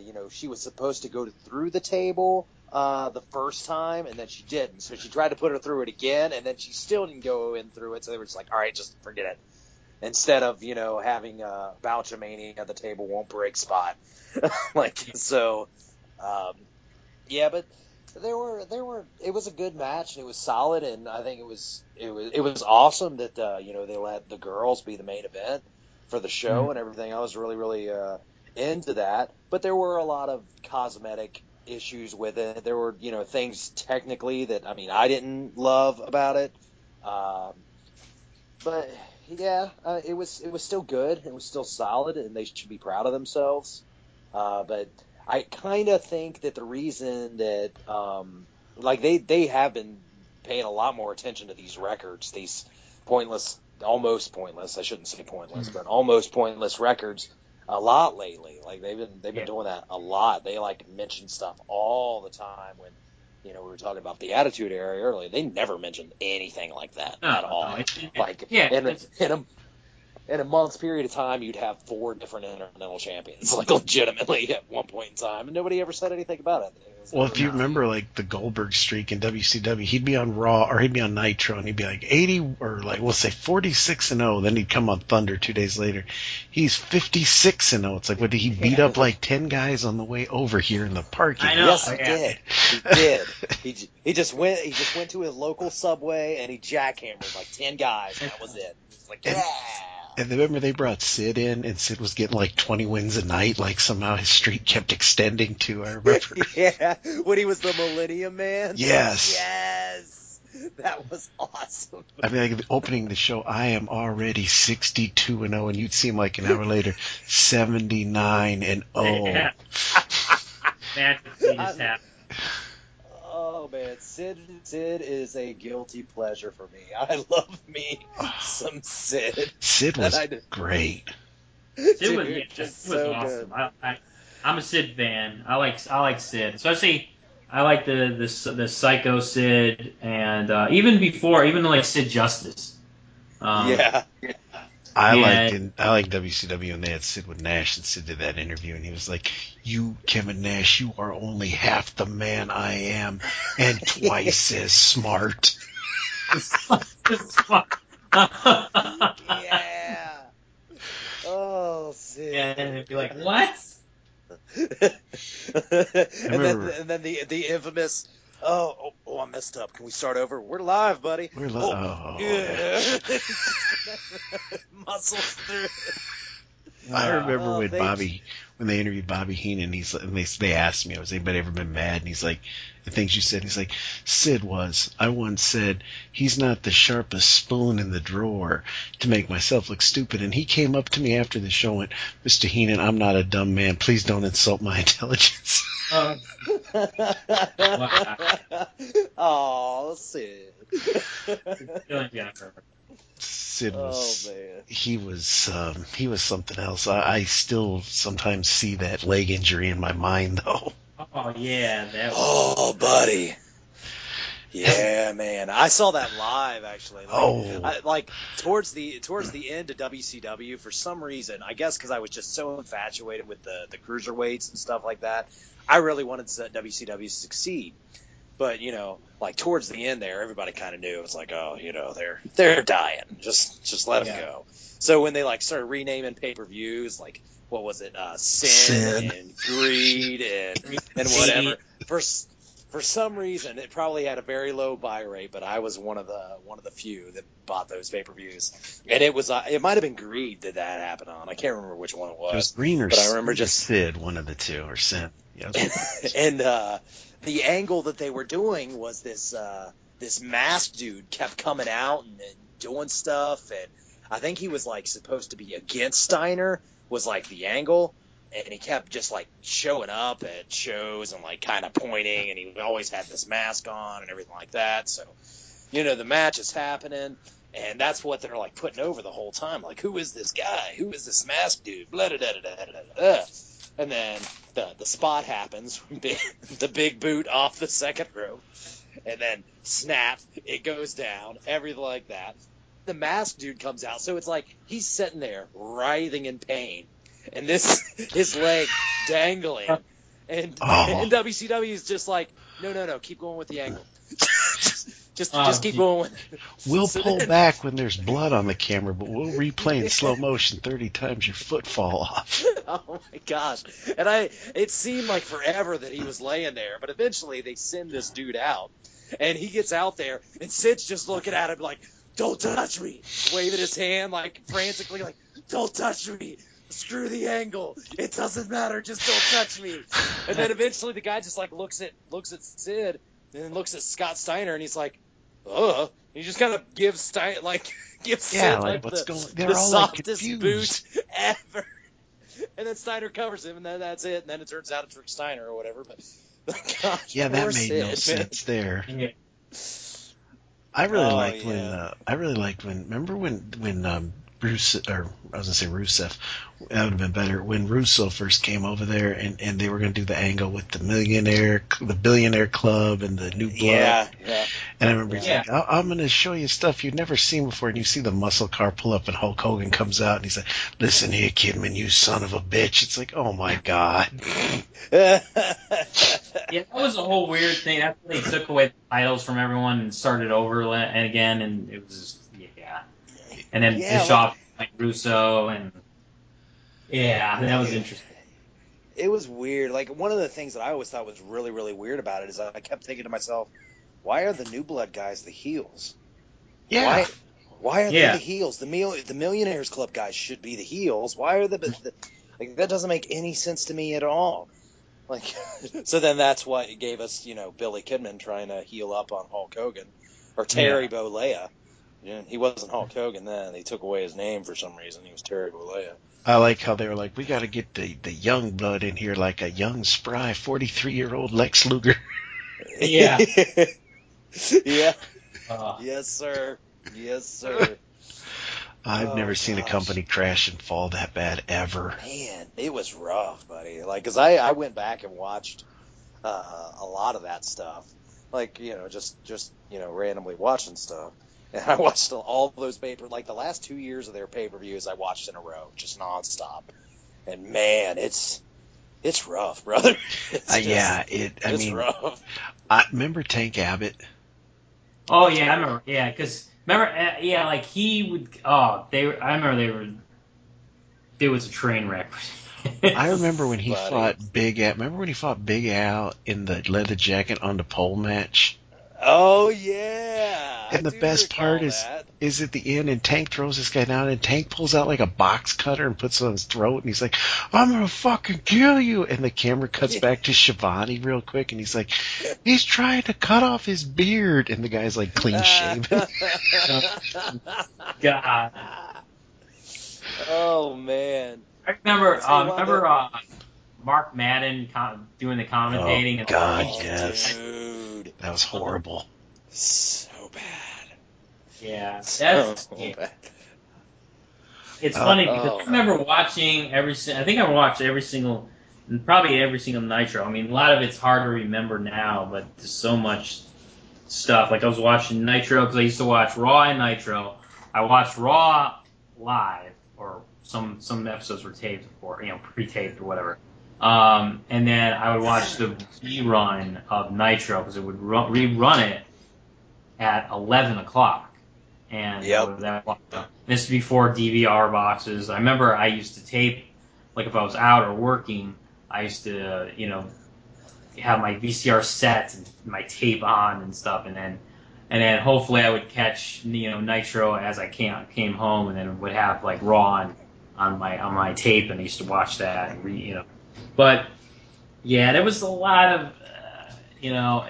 you know, she was supposed to go through the table the first time, and then she didn't. So she tried to put her through it again, and then she still didn't go in through it. So they were just like, all right, just forget it. Instead of, you know, having a Bouchamania, the table won't break spot. Like, so, yeah, but there were, it was a good match, and it was solid. And I think it was awesome that, you know, they let the girls be the main event for the show and everything. I was really, really into that. But there were a lot of cosmetic issues with it. There were, you know, things technically that, I mean, I didn't love about it. But yeah, it was still good. It was still solid, and they should be proud of themselves. But I kind of think that the reason that, like, they have been paying a lot more attention to these records, these pointless, almost pointless, I shouldn't say pointless, but almost pointless records a lot lately. Like, they've been doing that a lot. They like mention stuff all the time. When, you know, we were talking about the Attitude Era earlier, they never mentioned anything like that at all. In a month's period of time, you'd have 4 different Intercontinental Champions, like, legitimately at one point in time, and nobody ever said anything about it. Well, if you remember, like, the Goldberg streak in WCW, he'd be on Raw, or he'd be on Nitro, and he'd be like 80, or like, we'll say 46-0, then he'd come on Thunder 2 days later. He's 56-0. It's like, what, did he beat up like 10 guys on the way over here in the parking lot? Yes, he did. He did. He just went to his local Subway, and he jackhammered like 10 guys, and that was it. It's like, yeah. And remember, they brought Sid in, and Sid was getting like 20 wins a night. Like, somehow his streak kept extending to, I remember. Yeah, when he was the Millennium Man. Yes. That was awesome. I mean, like, opening the show, I am already 62-0, and you'd see him like an hour later, 79-0. Yeah. That just happened. Oh, man, Sid is a guilty pleasure for me. I love me some Sid. Sid was great. Sid was awesome. I'm a Sid fan. I like Sid, especially I like the Psycho Sid, and even Sid Justice. I liked WCW, and they had Sid with Nash, and Sid did that interview, and he was like, "You, Kevin Nash, you are only half the man I am, and twice as smart." Yeah. Oh, Sid. Yeah, and they'd be like, "What?" and then the infamous, Oh, I messed up. Can we start over? We're live, buddy. We're live. Oh. Muscles through. I remember when they interviewed Bobby Heenan, and they asked me, "Has anybody ever been mad?" And he's like, "The things you said." And he's like, "Sid was. I once said he's not the sharpest spoon in the drawer to make myself look stupid. And he came up to me after the show and went, 'Mr. Heenan, I'm not a dumb man. Please don't insult my intelligence.'" Oh, Sid. Sid was, he was something else. I still sometimes see that leg injury in my mind, though. Oh, yeah. Buddy. Yeah, man. I saw that live, actually. Like, towards the end of WCW, for some reason, I guess because I was just so infatuated with the cruiserweights and stuff like that, I really wanted WCW to succeed. But, you know, like, towards the end there, everybody kind of knew. It was like, oh, you know, they're dying. Just let them go. So when they, like, started renaming pay-per-views, like, what was it, Sin. And Greed and whatever. For some reason, it probably had a very low buy rate, but I was one of the few that bought those pay-per-views. And it was it might have been Greed that happened on. I can't remember which one it was. It was Green or I remember just Sid, one of the two, or Sin. Yes. And the angle that they were doing was this masked dude kept coming out and doing stuff, and I think he was like supposed to be against Steiner, was like the angle, and he kept just like showing up at shows and like kind of pointing, and he always had this mask on and everything like that. So, you know, the match is happening, And that's what they're, like, putting over the whole time. Like, who is this guy? Who is this masked dude? Blah, da, da, da, da, da, da. And then the spot happens. The big boot off the second rope. And then, snap, it goes down. Everything like that. The masked dude comes out. So it's like he's sitting there writhing in pain. And his leg dangling. And WCW is just like, no, keep going with the angle. Just keep going. We'll pull back when there's blood on the camera, but we'll replay in slow motion 30 times your foot fall off. Oh my gosh! And it seemed like forever that he was laying there, but eventually they send this dude out, and he gets out there, and Sid's just looking at him like, "Don't touch me!" Waving his hand like frantically, like, "Don't touch me! Screw the angle! It doesn't matter! Just don't touch me!" And then eventually the guy just like looks at Sid, and then looks at Scott Steiner, and he's like, "Oh," he just kind of gives Stein like gives Sid like the softest boot ever, and then Steiner covers him, and then that's it, and then it turns out it's Rick Steiner or whatever. But gosh, yeah, that made no sense there. Yeah. I really liked when. Remember when Bruce, or I was gonna say Rusev. That would have been better when Russo first came over there, and they were gonna do the angle with the billionaire club, and the new blood. Yeah. And I remember thinking, I'm gonna show you stuff you've never seen before. And you see the muscle car pull up, and Hulk Hogan comes out, and he's like, "Listen here, Kidman, you son of a bitch." It's like, oh my god. Yeah, that was a whole weird thing. That's when they took away the titles from everyone and started over again, and it was just, yeah. And then Bischoff, like Russo, and that was interesting. It was weird. Like, one of the things that I always thought was really, really weird about it is I kept thinking to myself, why are the New Blood guys the heels? Yeah. Why are they the heels? The Millionaires Club guys should be the heels. Why are like, that doesn't make any sense to me at all. Like, so then that's what it gave us, Billy Kidman trying to heal up on Hulk Hogan, or Terry Bollea. He wasn't Hulk Hogan then. They took away his name for some reason. He was Terry Bollea. I like how they were like, we got to get the young blood in here, like a young, spry, 43-year-old Lex Luger. Yeah. Yeah. Yes, sir. I've never seen a company crash and fall that bad ever. Man, it was rough, buddy. Like, because I went back and watched a lot of that stuff. Like, just randomly watching stuff. And I watched all those the last 2 years of their pay-per-views I watched in a row, just nonstop. And man, it's rough, brother. Rough. I remember Tank Abbott. Oh yeah, I remember. Yeah, because like he would. Oh, I remember they were. It was a train wreck. I remember when he fought Big Al. Remember when he fought Big Al in the leather jacket on the pole match? Oh yeah! And the best part is at the end, and Tank throws this guy down, and Tank pulls out like a box cutter and puts it on his throat, and he's like, "I'm gonna fucking kill you!" And the camera cuts back to Shivani real quick, and he's like, "He's trying to cut off his beard," and the guy's like clean shaven. God. Oh man! I remember. Mark Madden doing the commentating. Oh, God, yes. Dude. That was horrible. So bad. Yeah. Bad. It's funny because I remember watching every single Nitro. I mean, a lot of it's hard to remember now, but there's so much stuff. Like, I was watching Nitro because I used to watch Raw and Nitro. I watched Raw live, or some episodes were taped before, pre-taped or whatever. And then I would watch the rerun of Nitro because it would rerun it at 11 o'clock. And this is before DVR boxes. I remember I used to tape, like if I was out or working, I used to, have my VCR set and my tape on and stuff. And then hopefully I would catch, Nitro as I came home, and then would have like Raw on my tape, and I used to watch that and . But, yeah, there was a lot of, Raw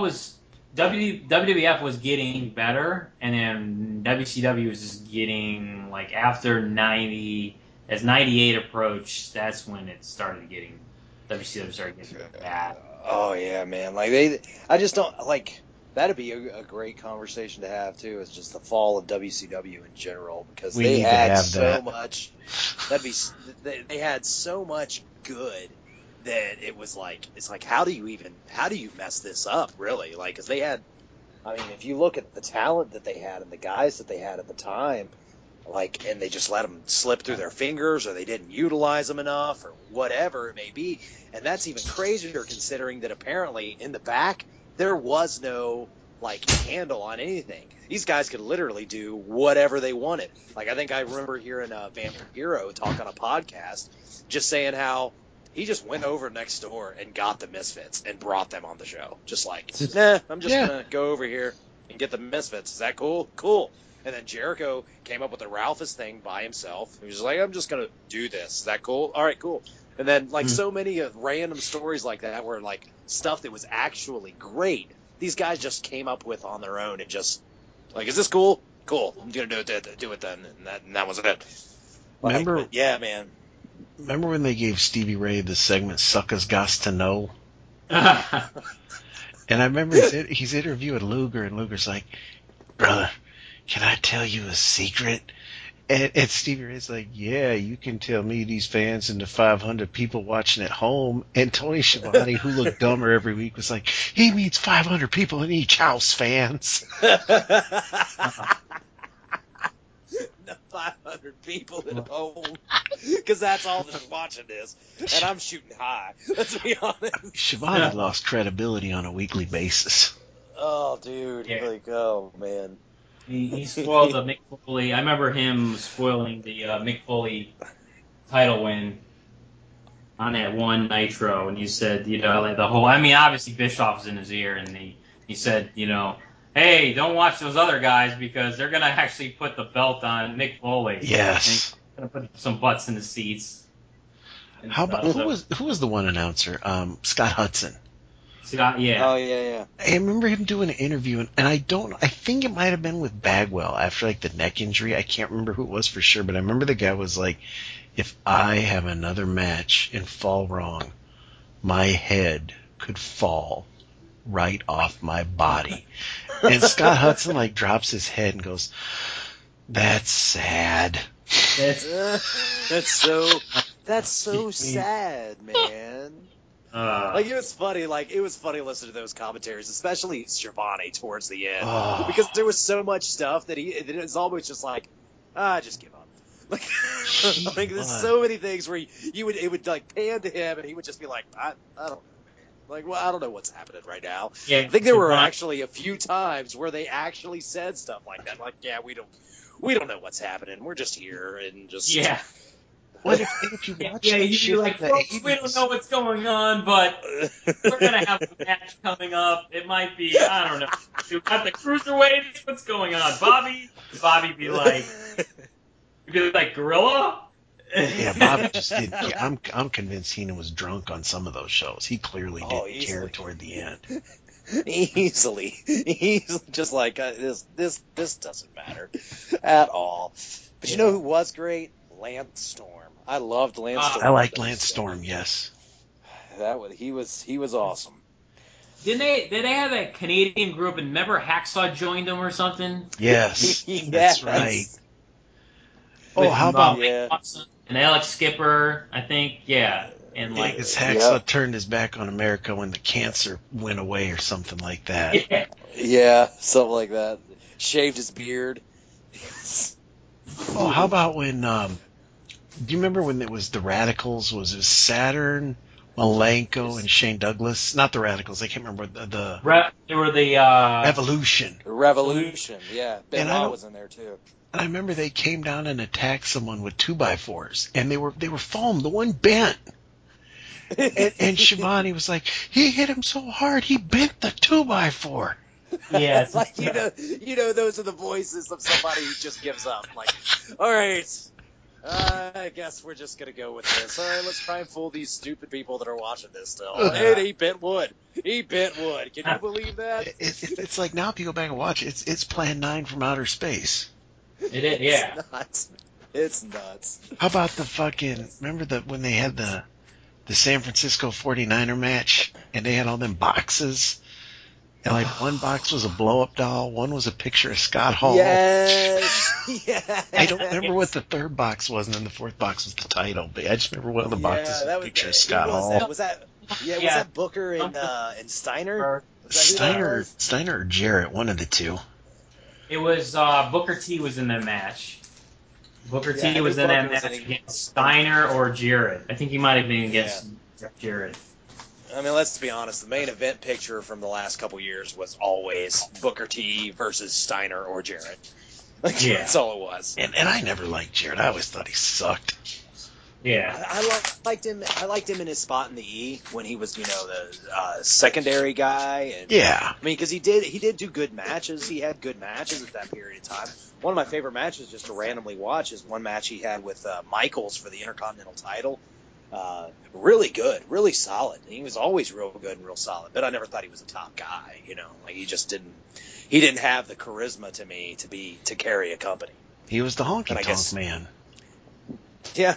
was, WWF was getting better, and then WCW was just getting, like, after 90, as 98 approached, that's when it started getting, WCW started getting bad. Oh, yeah, man. Like, I just don't, like, That'd be a great conversation to have too. It's just the fall of WCW in general, because we they had so much. That'd be they had so much good that it was like, it's like, how do you mess this up, really? Like, because they had, I mean, if you look at the talent that they had and the guys that they had at the time, like, and they just let them slip through their fingers, or they didn't utilize them enough, or whatever it may be. And that's even crazier considering that apparently in the back there was no, like, handle on anything. These guys could literally do whatever they wanted. Like, I think I remember hearing Vampiro talk on a podcast just saying how he just went over next door and got the Misfits and brought them on the show. Just like, nah, I'm just going to go over here and get the Misfits. Is that cool? Cool. And then Jericho came up with the Ralphus thing by himself. He was like, I'm just going to do this. Is that cool? All right, cool. And then, like, so many random stories like that were, like, stuff that was actually great. These guys just came up with on their own and just, like, is this cool? Cool. I'm going to do it then. And that was it. Like, remember, yeah, man. Remember when they gave Stevie Ray the segment, Suckers Gots to Know? And I remember he's interviewing Luger, and Luger's like, brother, can I tell you a secret? And Stevie Ray's like, yeah, you can tell me, these fans, and the 500 people watching at home. And Tony Schiavone, who looked dumber every week, was like, he means 500 people in each house, fans. 500 people at home, because that's all they're watching this. And I'm shooting high. Let's be honest. Schiavone lost credibility on a weekly basis. Oh, dude. Yeah. Like, oh, man. He spoiled the Mick Foley. I remember him spoiling the Mick Foley title win on that one Nitro, and he said, you know, like the whole. I mean, obviously Bischoff's in his ear, and he said, you know, hey, don't watch those other guys because they're gonna actually put the belt on Mick Foley. Yes, and he's gonna put some butts in the seats. How about who was the one announcer? Scott Hudson. Yeah. Oh, yeah. I remember him doing an interview, and I think it might have been with Bagwell after, like, the neck injury. I can't remember who it was for sure, but I remember the guy was like, if I have another match and fall wrong, my head could fall right off my body. And Scott Hudson, like, drops his head and goes, that's sad. That's so sad, man. Like, it was funny. Like, it was funny listening to those commentaries, especially Schiavone towards the end, because there was so much stuff that it was always just like, just give up. Like, like, there's so many things where it would like pan to him, and he would just be like, I don't know, man. Like, well, I don't know what's happening right now. Yeah, I think there were actually a few times where they actually said stuff like that, like, yeah, we don't know what's happening. We're just here and just yeah. What if you watch you'd be like, we don't know what's going on, but we're going to have a match coming up. It might be, I don't know. We've got the cruiserweights. What's going on? Bobby be like, Gorilla? Yeah, Bobby just did. Yeah, I'm convinced Heenan was drunk on some of those shows. He clearly didn't care toward the end. Easily. Just like, this doesn't matter at all. But you know who was great? Lance Storm. I loved Lance Storm. I liked Lance Storm, yes. He was awesome. Did they have that Canadian group and remember Hacksaw joined them or something? Yes. That's right. Oh, how about and Alex Skipper, I think, yeah. And like Hacksaw turned his back on America when the cancer went away or something like that. Yeah, something like that. Shaved his beard. Oh, how about when do you remember when it was the Radicals? Was it Saturn, Malenko, and Shane Douglas? Not the Radicals. I can't remember they were the Revolution. Revolution, yeah. Ben Law was in there too. And I remember they came down and attacked someone with 2x4s, and they were foam. The one bent, and Shivani was like, he hit him so hard he bent the 2x4. Yeah, it's like you know, those are the voices of somebody who just gives up. Like, all right, I guess we're just gonna go with this. All right, let's try and fool these stupid people that are watching this still. And he bent wood. Can you believe that? It's like now if you go back and watch, it's Plan 9 from outer space. It is, yeah. It's nuts. How about the fucking? Remember when they had the San Francisco 49er match and they had all them boxes. And like one box was a blow-up doll, one was a picture of Scott Hall. Yes, yes. I don't remember what the third box was, and then the fourth box was the title. But I just remember one of the boxes was a picture of Scott Hall. Was that Booker and Steiner? Steiner or Jarrett, one of the two. It was Booker T was in that match. Booker T was in that match against Steiner or Jarrett. I think he might have been against Jarrett. I mean, let's be honest. The main event picture from the last couple years was always Booker T versus Steiner or Jarrett. That's all it was. And I never liked Jarrett. I always thought he sucked. Yeah, I liked him. I liked him in his spot in the E when he was, the secondary guy. And, I mean, because he did do good matches. He had good matches at that period of time. One of my favorite matches, just to randomly watch, is one match he had with Michaels for the Intercontinental title. Really good, really solid. And he was always real good and real solid, but I never thought he was a top guy, he just didn't have the charisma to me to carry a company. He was the honky tonk man. Yeah.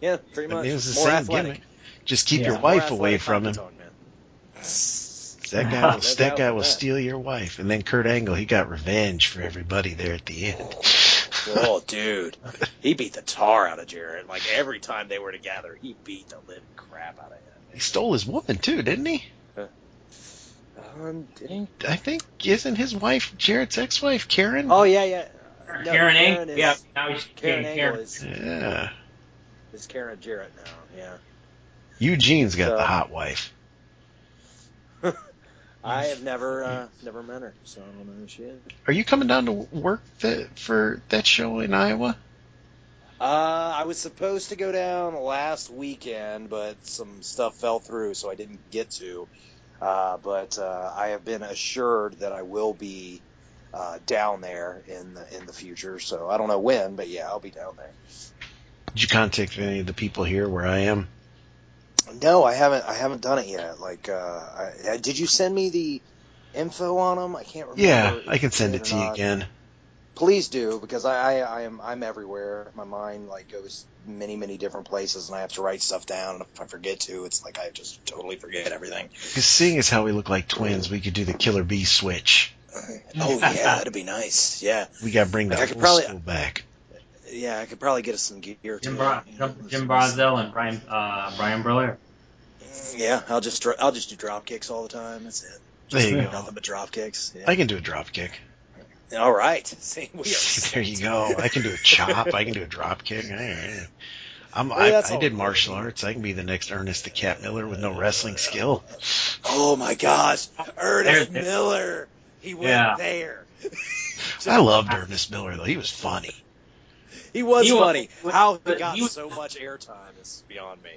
Yeah, pretty much. It was the more same athletic gimmick. Just keep your wife away from him. That guy will steal your wife. And then Kurt Angle, he got revenge for everybody there at the end. Oh, dude. He beat the tar out of Jarrett. Like, every time they were together, he beat the living crap out of him. He stole his woman, too, didn't he? I think, isn't his wife Jarrett's ex-wife, Karen? Oh, yeah. No, Karen Angle? Yeah, now he's Karen Angle. It's Karen Jarrett now, Eugene's got the hot wife. I have never met her, so I don't know who she is. Are you coming down to work for that show in Iowa? I was supposed to go down last weekend, but some stuff fell through, so I didn't get to. But I have been assured that I will be down there in the future, so I don't know when, but I'll be down there. Did you contact any of the people here where I am? No, I haven't done it yet. Like, did you send me the info on them? I can't remember. Yeah, I can send it to you again. Please do, because I'm everywhere. My mind goes many, many different places, and I have to write stuff down. And if I forget to, it's like I just totally forget everything. Because seeing as how we look like twins, we could do the Killer Bee switch. Oh yeah, that'd be nice. Yeah, we gotta bring that whole school back. Yeah, I could probably get us some gear. Jim Brozell and Brian Briller. Yeah, I'll just do drop kicks all the time. That's it. Just there you go. Nothing but drop kicks. Yeah. I can do a drop kick. All right. See, there you go. I can do a chop. I can do a drop kick. I did martial arts. I can be the next Ernest the Cat Miller with no wrestling skill. Oh my gosh, Ernest Miller! He went there. I loved Ernest Miller though. He was funny. He was funny. How he got so much airtime is beyond me.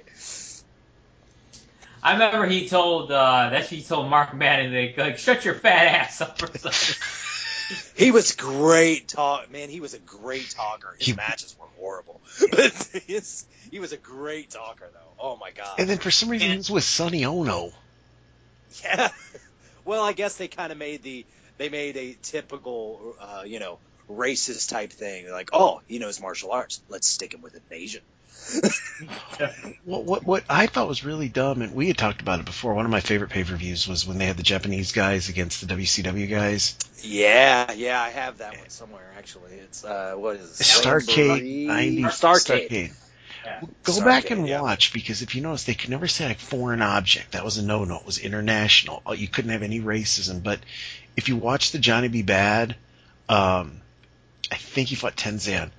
I remember he told Mark Madden, shut your fat ass up or something. He was great man, he was a great talker. His matches were horrible. But he was a great talker, though. Oh, my God. And then for some reason, he was with Sonny Ono. Yeah. Well, I guess they kind of made a typical, racist type thing, like, oh, he knows martial arts, let's stick him with an Asian. What I thought was really dumb, and we had talked about it before, one of my favorite pay-per-views was when they had the Japanese guys against the WCW guys. Yeah, I have that one somewhere, actually. It's, what is it? Starcade 90. Starcade. Yeah. Go back and watch, because if you notice, they could never say a foreign object. That was a no-no. It was international. You couldn't have any racism, but if you watch the Johnny B. Bad, I think he fought Tenzan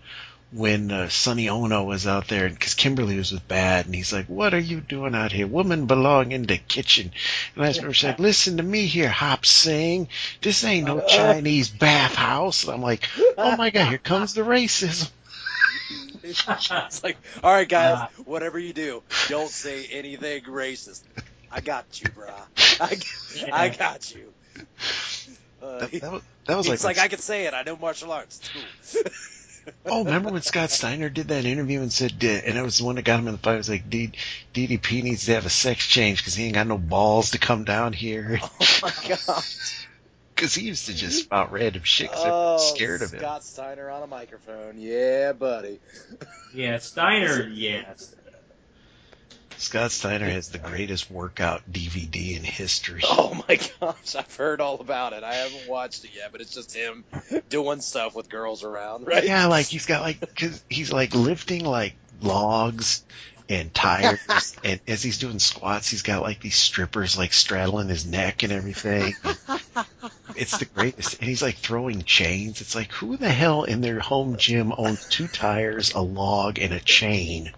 when Sonny Ono was out there, because Kimberly was with Bad, and he's like, what are you doing out here? Women belong in the kitchen. And I remember saying, listen to me here, Hop Sing. This ain't no Chinese bathhouse. And I'm like, oh, my God, here comes the racism. It's like, all right, guys, whatever you do, don't say anything racist. I got you, bro. I got you. That was it's like I can say it. I know martial arts. It's cool. Oh, remember when Scott Steiner did that interview and said, and I was the one that got him in the fight. I was like, DDP needs to have a sex change because he ain't got no balls to come down here. Oh my God! Because he used to just spout random shit. Oh, scared of him. Scott Steiner on a microphone, yeah, buddy. Yeah, Steiner, yes. Scott Steiner has the greatest workout DVD in history. Oh my gosh, I've heard all about it. I haven't watched it yet, but it's just him doing stuff with girls around, right? Yeah, like he's got like, cause he's like lifting like logs and tires, and as he's doing squats, he's got like these strippers like straddling his neck and everything. It's the greatest. And he's like throwing chains. It's like, who the hell in their home gym owns two tires, a log, and a chain?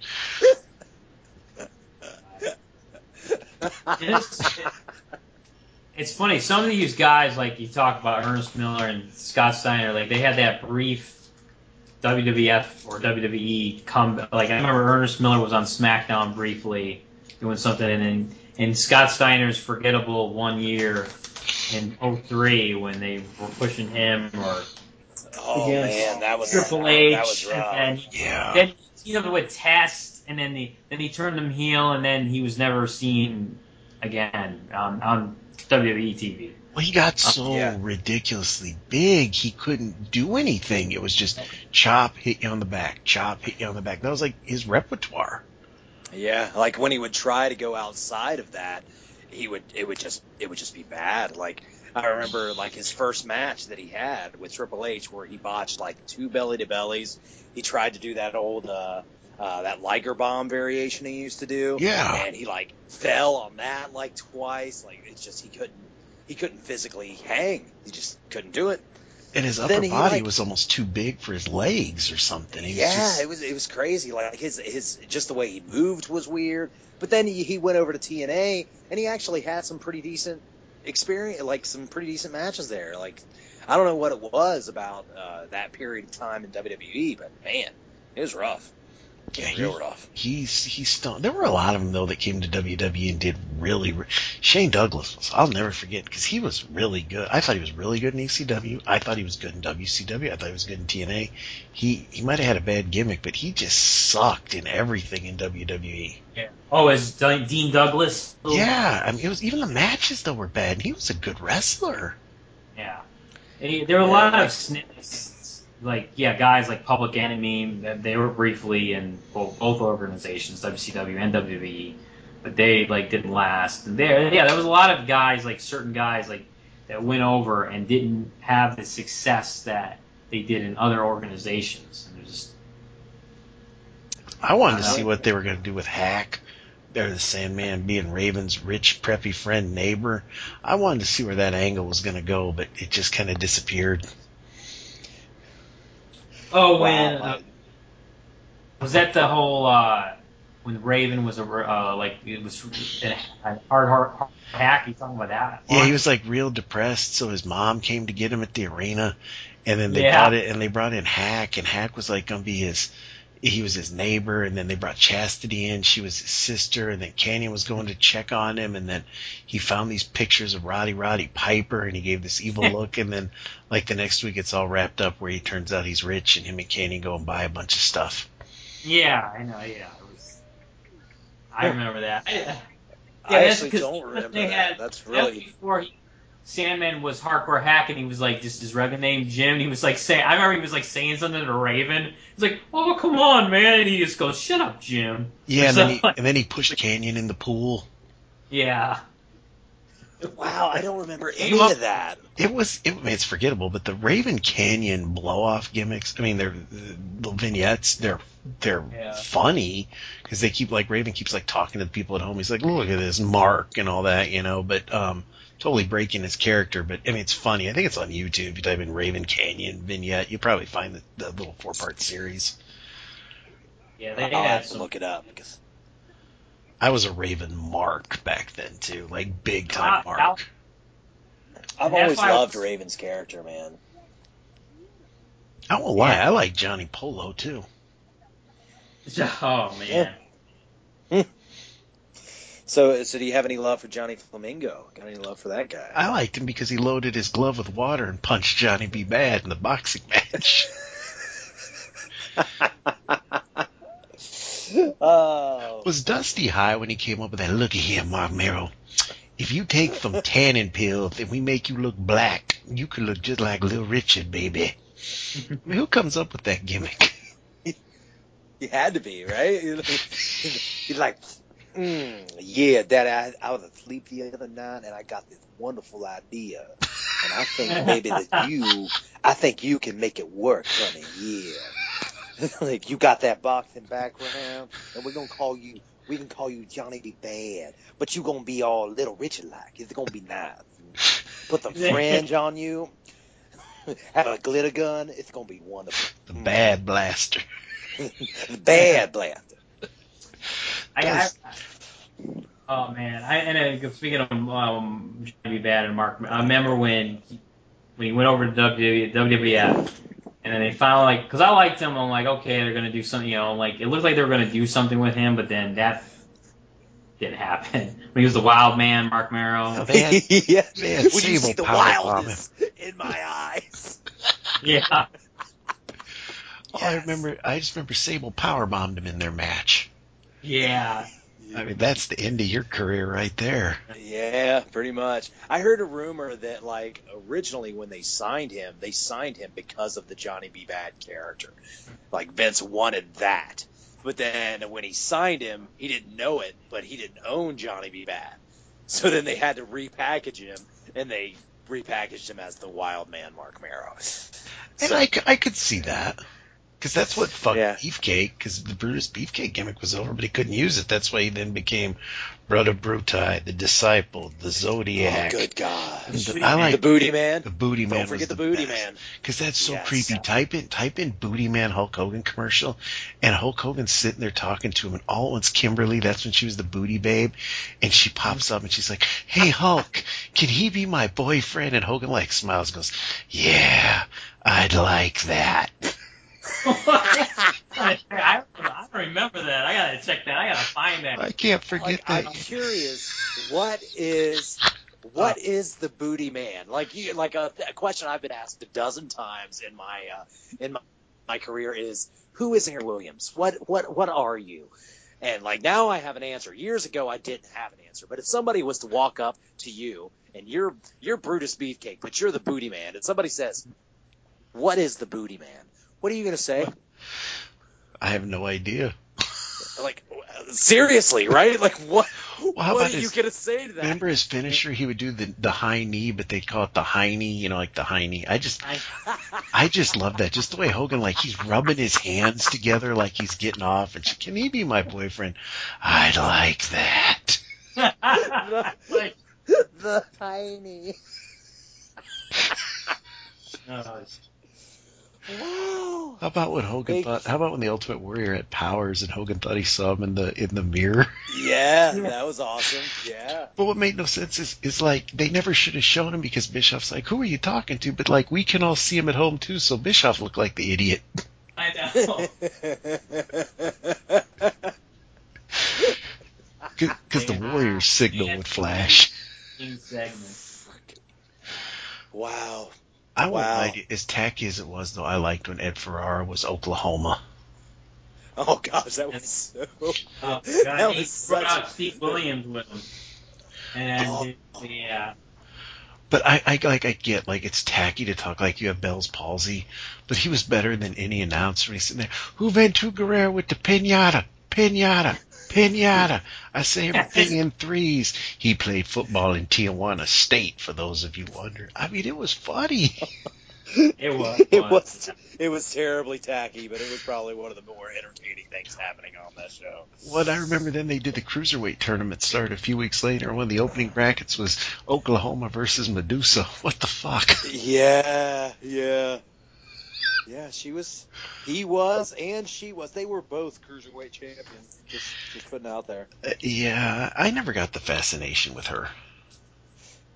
It's funny, some of these guys, like you talk about Ernest Miller and Scott Steiner, like they had that brief WWF or WWE comeback. Like I remember Ernest Miller was on SmackDown briefly doing something, and Scott Steiner's forgettable 1 year in 2003 when they were pushing him or man, that was Triple H, that was rough. And then he teamed up with Test, and then he turned him heel, and then he was never seen again on WWE TV. Well, he got so ridiculously big, he couldn't do anything. It was just chop, hit you on the back, chop, hit you on the back. That was like his repertoire. Yeah, like when he would try to go outside of that, it would just be bad. Like I remember like his first match that he had with Triple H, where he botched like two belly to bellies. He tried to do that old that Liger Bomb variation he used to do. Yeah, and he like fell on that like twice. Like it's just he couldn't physically hang. He just couldn't do it. And his upper body was almost too big for his legs or something. It was crazy. Like his just the way he moved was weird. But then he went over to TNA, and he actually had some pretty decent experience, like some pretty decent matches there. Like I don't know what it was about that period of time in WWE, but man, it was rough. Yeah, rough. He's stoned. There were a lot of them though that came to WWE and did really. Shane Douglas was. I'll never forget because he was really good. I thought he was really good in ECW. I thought he was good in WCW. I thought he was good in TNA. He might have had a bad gimmick, but he just sucked in everything in WWE. Yeah. Oh, as Dean Douglas. Yeah, I mean, it was even the matches though were bad, and he was a good wrestler. Yeah, there were a lot of snips. Like, yeah, guys like Public Enemy, they were briefly in both organizations, WCW and WWE, but they, like, didn't last. And there was a lot of guys, like, certain guys, like, that went over and didn't have the success that they did in other organizations. And just, I wanted to see what they were going to do with Hack. They're the Sandman being Raven's rich, preppy friend, neighbor. I wanted to see where that angle was going to go, but it just kind of disappeared. Oh, when was that the whole when Raven was a hard hack? You talking about that? Yeah, he was like real depressed, so his mom came to get him at the arena, and then they brought in Hack, and Hack was like gonna be his neighbor, and then they brought Chastity in, she was his sister, and then Canyon was going to check on him, and then he found these pictures of Roddy Piper, and he gave this evil look, and then like the next week it's all wrapped up where he turns out he's rich, and him and Canyon go and buy a bunch of stuff. Yeah, I know, yeah. I remember that. I actually don't remember that. That's really... Before Sandman was Hardcore Hack, and he was like, this is Raven named Jim, and he was like saying, I remember he was like saying something to Raven. He's like, oh, come on, man. And he just goes, shut up, Jim. Yeah, and then he pushed Canyon in the pool. Yeah. Wow, I don't remember any of that. It's forgettable, but the Raven Canyon blow-off gimmicks, I mean, the vignettes, they're funny, because they keep, like, Raven keeps, like, talking to the people at home. He's like, look at this mark and all that, you know, but, totally breaking his character, but I mean it's funny. I think it's on YouTube. You type in Raven Canyon vignette, you'll probably find the little 4-part series. Yeah, I'll have to look it up because I was a Raven mark back then too, like big time mark. I've always loved Raven's character, man. I won't lie, I like Johnny Polo too. Oh man. Yeah. So do you have any love for Johnny Flamingo? Got any love for that guy? I liked him because he loaded his glove with water and punched Johnny B. Bad in the boxing match. Was Dusty high when he came up with that, looky here, Mark Merrill. If you take some tanning pills and we make you look black, you could look just like Little Richard, baby. I mean, who comes up with that gimmick? He had to be, right? He's like... Yeah, that I was asleep the other night and I got this wonderful idea, and I think maybe that you can make it work, honey. Yeah, like you got that boxing background, and we can call you Johnny B. Bad, but you gonna be all Little Richard like. It's gonna be nice. Put the fringe on you. Have a glitter gun. It's gonna be wonderful. The Bad Blaster. The Bad Blaster. Speaking of Johnny B. Bad and Mark, I remember when he went over to WWF, and then they finally, like, because I liked him, I'm like, okay, they're gonna do something, you know, like it looked like they were gonna do something with him, but then that didn't happen. When he was the Wild Man, Mark Merrill. Oh, man. Yeah, man. When you see the wildness in my eyes. Yeah. Yes. I just remember Sable powerbombed him in their match. Yeah. I mean, that's the end of your career right there. Yeah, pretty much. I heard a rumor that, like, originally when they signed him because of the Johnny B. Bad character. Like, Vince wanted that. But then when he signed him, he didn't know it, but he didn't own Johnny B. Bad. So then they had to repackage him, and they repackaged him as the Wild Man Mark Merrow. And I could see that. Because that's what fucked Beefcake, because the Brutus Beefcake gimmick was over, but he couldn't use it. That's why he then became Brother Brutai, the Disciple, the Zodiac. Oh, good God. The Booty Man. The Booty Man. Don't forget the Booty Man. Because that's so creepy. Type in Booty Man Hulk Hogan commercial, and Hulk Hogan's sitting there talking to him, and all at once Kimberly, that's when she was the Booty Babe, and she pops up, and she's like, hey, Hulk, can he be my boyfriend? And Hogan, like, smiles and goes, yeah, I'd like that. I don't remember that. I gotta check that. I gotta find that. I can't forget that. I'm curious. What is the Booty Man? Like a question I've been asked a dozen times in my career is, who is Aaron Williams? What are you? And like now I have an answer. Years ago I didn't have an answer. But if somebody was to walk up to you and you're Brutus Beefcake, but you're the Booty Man, and somebody says, what is the Booty Man? What are you going to say? I have no idea. Like, seriously, right? Like, what are you going to say to that? Remember his finisher? He would do the high knee, but they'd call it the high knee, you know, like the high knee. I just love that. Just the way Hogan, like, he's rubbing his hands together like he's getting off. And can he be my boyfriend? I'd like that. the high knee. Oh, how about when Hogan thought? How about when the Ultimate Warrior had powers and Hogan thought he saw him in the mirror? Yeah, that was awesome. Yeah. But what made no sense is like they never should have shown him because Bischoff's like, who are you talking to? But like we can all see him at home too, so Bischoff looked like the idiot. I know. Because the Warrior's signal would flash. Wow. I won't lie to you, as tacky as it was, though, I liked when Ed Ferrara was Oklahoma. Oh, gosh, that was so... Oh, that was such... Steve Williams with him. And, yeah. But I get, like, it's tacky to talk like you have Bell's palsy, but he was better than any announcer. He's sitting there, Juventud Guerrero with the piñata, piñata, piñata. I say everything in threes. He played football in Tijuana State, for those of you wondering. I mean, it was funny. It was. It was terribly tacky, but it was probably one of the more entertaining things happening on that show. What I remember then, they did the Cruiserweight tournament start a few weeks later. One of the opening brackets was Oklahoma versus Medusa. What the fuck? Yeah. Yeah, he was, and she was. They were both cruiserweight champions, just putting it out there. Yeah, I never got the fascination with her.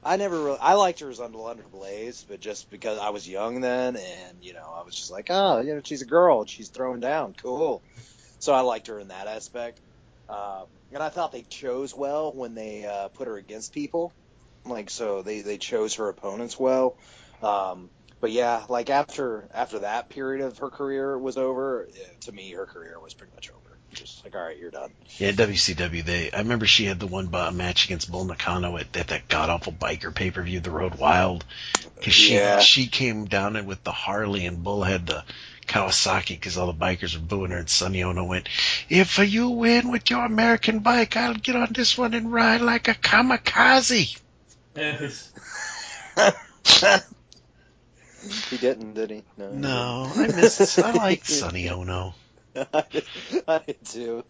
I liked her as Under Blaze, but just because I was young then, and, you know, I was just like, oh, you know, she's a girl, and she's throwing down, cool. So I liked her in that aspect. And I thought they chose well when they put her against people. Like, so they chose her opponents well. But yeah, like after that period of her career was over, to me her career was pretty much over. Just like, all right, you're done. Yeah, WCW. I remember she had the one match against Bull Nakano at that god awful biker pay per view, The Road Wild, because she came down in with the Harley and Bull had the Kawasaki because all the bikers were booing her, and Sonny Ono went, "If you win with your American bike, I'll get on this one and ride like a kamikaze." He didn't, did he? No. No, I miss this. I like Sonny Ono. I did too.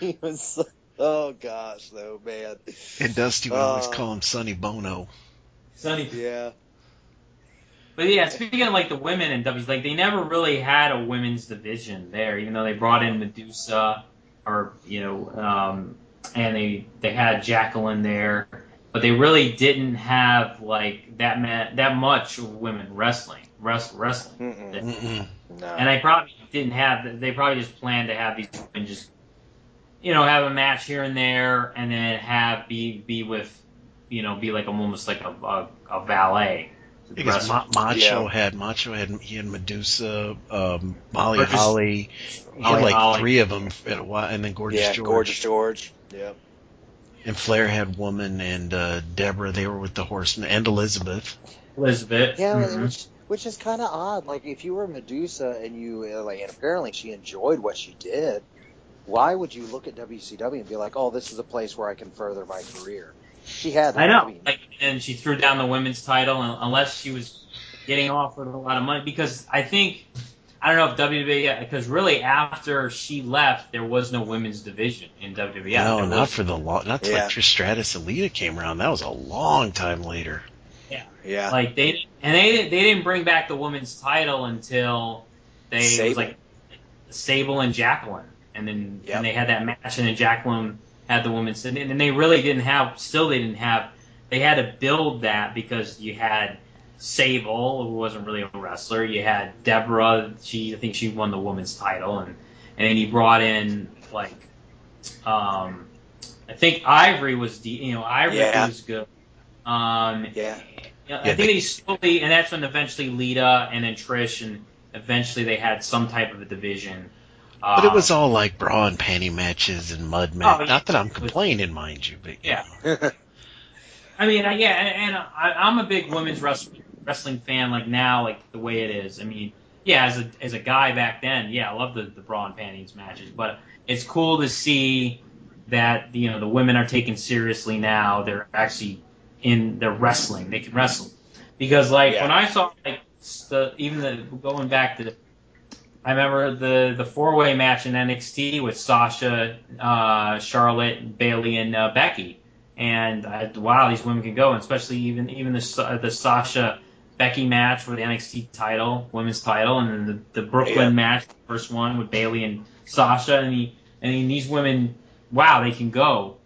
He was so, oh gosh, though, man. And Dusty would always call him Sonny Bono. Sonny, yeah. But yeah, speaking of like the women in WWE, like they never really had a women's division there, even though they brought in Medusa, or and they had Jacqueline there, but they really didn't have like that much women wrestling. Mm-mm. No. And they probably didn't have. They probably just planned to have these women just, have a match here and there, and then have be with, be like almost like a valet. Because Macho had Medusa, Molly Holly, Holly. Three of them at a while, and then Gorgeous George. Yeah, Gorgeous George. Yeah. And Flair had Woman and Deborah. They were with the Horsemen and Elizabeth. Yeah, mm-hmm. which is kind of odd. Like if you were Medusa and and apparently she enjoyed what she did, why would you look at WCW and be like, "Oh, this is a place where I can further my career"? She had. I know. And she threw down the women's title, and unless she was getting offered a lot of money, because I don't know if WWE, because really after she left, there was no women's division in WWE. No, not for the long. Not till Trish Stratus, Alita came around. That was a long time later. Yeah. Yeah. Like they didn't bring back the women's title until it was like Sable and Jacqueline, and then and they had that match, and then Jacqueline had the women's, and they really didn't have. Still, they didn't have. They had to build that because you had Sable, who wasn't really a wrestler. You had Deborah. I think she won the women's title, and then you brought in like, I think Ivory was was good. They slowly, and that's when eventually Lita and then Trish, and eventually they had some type of a division. But it was all like bra and panty matches and mud matches. Not that I'm complaining, mind you, but yeah. I mean, I'm a big women's wrestling fan. Like now, like the way it is. I mean, yeah, as a guy back then, yeah, I love the bra and panties matches. But it's cool to see that the women are taken seriously now. They're actually they're wrestling. They can wrestle because when I saw going back to. I remember the four-way match in NXT with Sasha, Charlotte, Bayley, and Becky. And wow, these women can go, and especially even the Sasha-Becky match for the NXT title, women's title, and then the Brooklyn match, the first one with Bayley and Sasha. And these women, wow, they can go.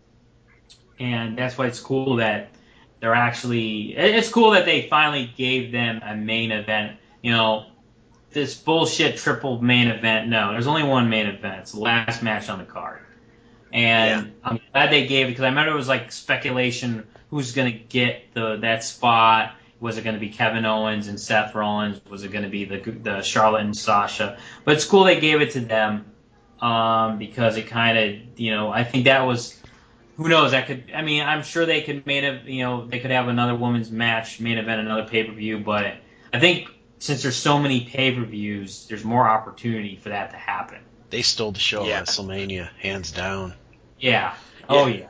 And that's why it's cool that they're actually – it's cool that they finally gave them a main event, This bullshit triple main event. No, there's only one main event. It's the last match on the card. And I'm glad they gave it because I remember it was like speculation who's going to get that spot. Was it going to be Kevin Owens and Seth Rollins? Was it going to be the Charlotte and Sasha? But it's cool they gave it to them because it kind of, I think that was, who knows? I'm sure they could they could have another women's match, main event, another pay-per-view, but I think since there's so many pay-per-views, there's more opportunity for that to happen. They stole the show at WrestleMania, hands down. Yeah. Oh, yeah.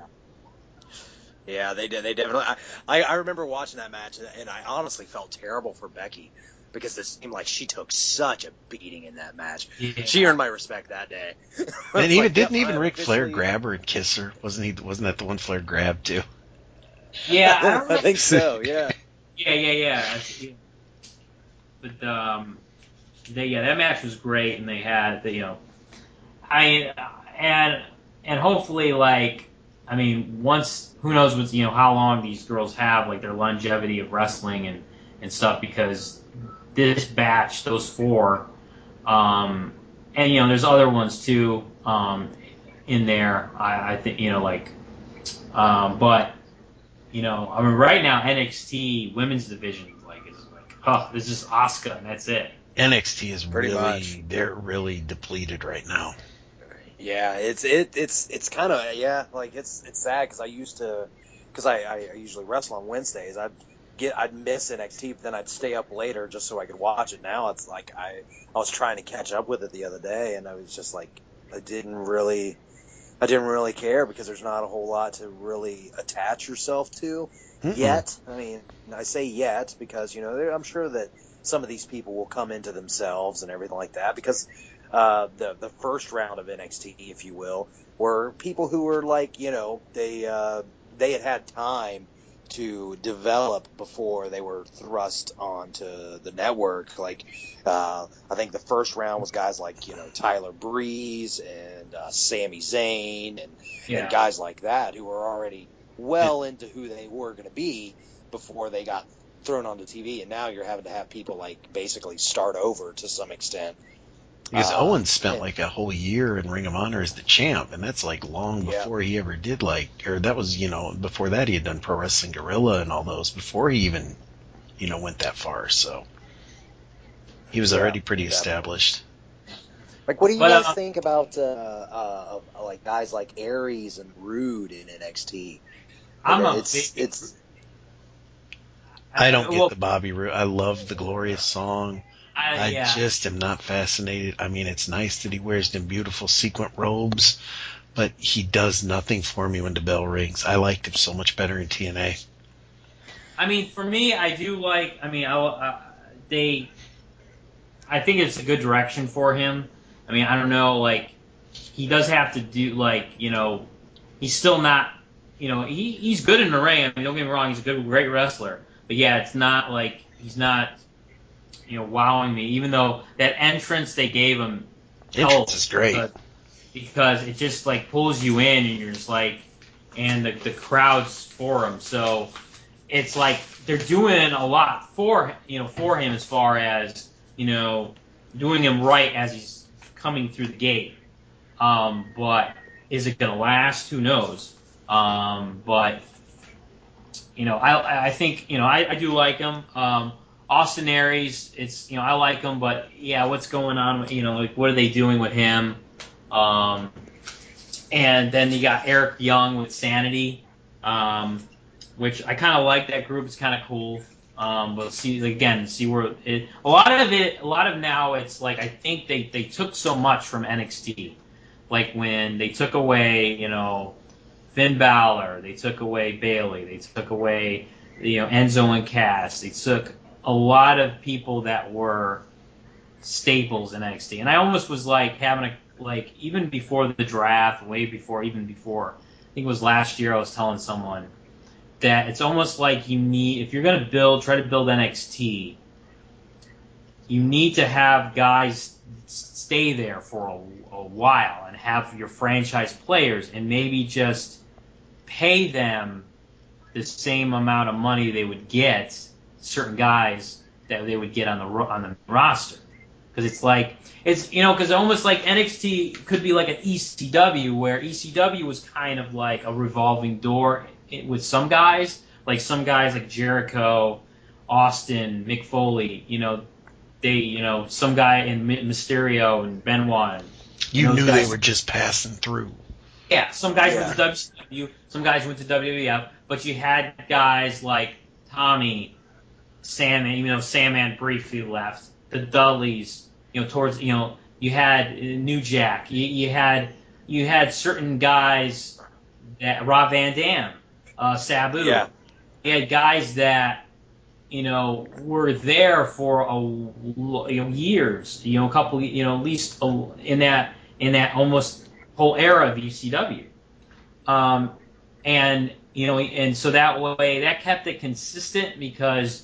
Yeah, they did. They definitely. I remember watching that match, and I honestly felt terrible for Becky because it seemed like she took such a beating in that match. Yeah. She earned my respect that day. And didn't Ric Flair grab her and kiss her? Wasn't that the one Flair grabbed too? Yeah, I think so. Yeah. Yeah. But that match was great, and they had and hopefully once who knows what how long these girls have like their longevity of wrestling and stuff because this batch those four and there's other ones too in there I think but I mean right now NXT women's division. Oh, this is Asuka, and that's it. NXT is they're really depleted right now. Yeah, it's kind of it's sad because I usually wrestle on Wednesdays. I've I'd miss NXT, but then I'd stay up later just so I could watch it. Now it's like I was trying to catch up with it the other day, and I was just like, I didn't really care, because there's not a whole lot to really attach yourself to yet. I mean, I say yet because, you know, I'm sure that some of these people will come into themselves and everything like that, because the first round of NXT, if you will, were people who were like, you know, they had time to develop before they were thrust onto the network. Like, I think the first round was guys like, you know, Tyler Breeze and Sami Zayn and guys like that who were already well into who they were going to be before they got thrown onto TV. And now you're having to have people like basically start over to some extent. Because Owen spent like a whole year in Ring of Honor as the champ, and that's like long before he ever did before that he had done Pro Wrestling Guerrilla and all those before he even, you know, went that far. So he was already pretty established. Like, what do you guys think about like guys like Aries and Rude in NXT? I don't get the Bobby Roode. I love the Glorious song. I just am not fascinated. I mean, it's nice that he wears them beautiful sequin robes, but he does nothing for me when the bell rings. I liked him so much better in TNA. I mean, for me, I think it's a good direction for him. I mean, I don't know, like, he does have to do, like, you know, he's still not, you know, he's good in the ring. I mean, don't get me wrong, he's a great wrestler. But, yeah, it's not like he's not, you know, wowing me, even though that entrance they gave him is great, because it just like pulls you in, and you're just like, and the crowd's for him, so it's like they're doing a lot for him, as far as, you know, doing him right as he's coming through the gate. But is it gonna last? Who knows? But you know, I think, you know, I do like him. Austin Aries, it's, you know, I like him, but yeah, what's going on? You know, like, what are they doing with him? And then you got Eric Young with Sanity, which I kind of like that group. It's kind of cool. But see where it, a lot of now it's like, I think they took so much from NXT, like when they took away, you know, Finn Balor, they took away Bayley, they took away, you know, Enzo and Cass, they took a lot of people that were staples in NXT. And I almost was like having even before the draft, even before, I think it was last year, I was telling someone that it's almost like if you're going to try to build NXT, you need to have guys stay there for a while and have your franchise players, and maybe just pay them the same amount of money they would get certain guys that they would get on the roster, because it's like, it's, you know, because almost like NXT could be like an ECW, where ECW was kind of like a revolving door with some guys like Jericho, Austin, Mick Foley, you know, they, you know, some guy in Mysterio and Benoit. You knew guys, they were just passing through. Yeah, some guys went to WCW, some guys went to WWF, but you had guys like Tommy, Sam, even though Sam Ann briefly left, the Dudleys, you know, towards, you know, you had New Jack, you had certain guys that, Rob Van Dam, Sabu, you had guys that, you know, were there for years, you know, a couple, you know, at least in that almost whole era of ECW, and you know, and so that way that kept it consistent, because,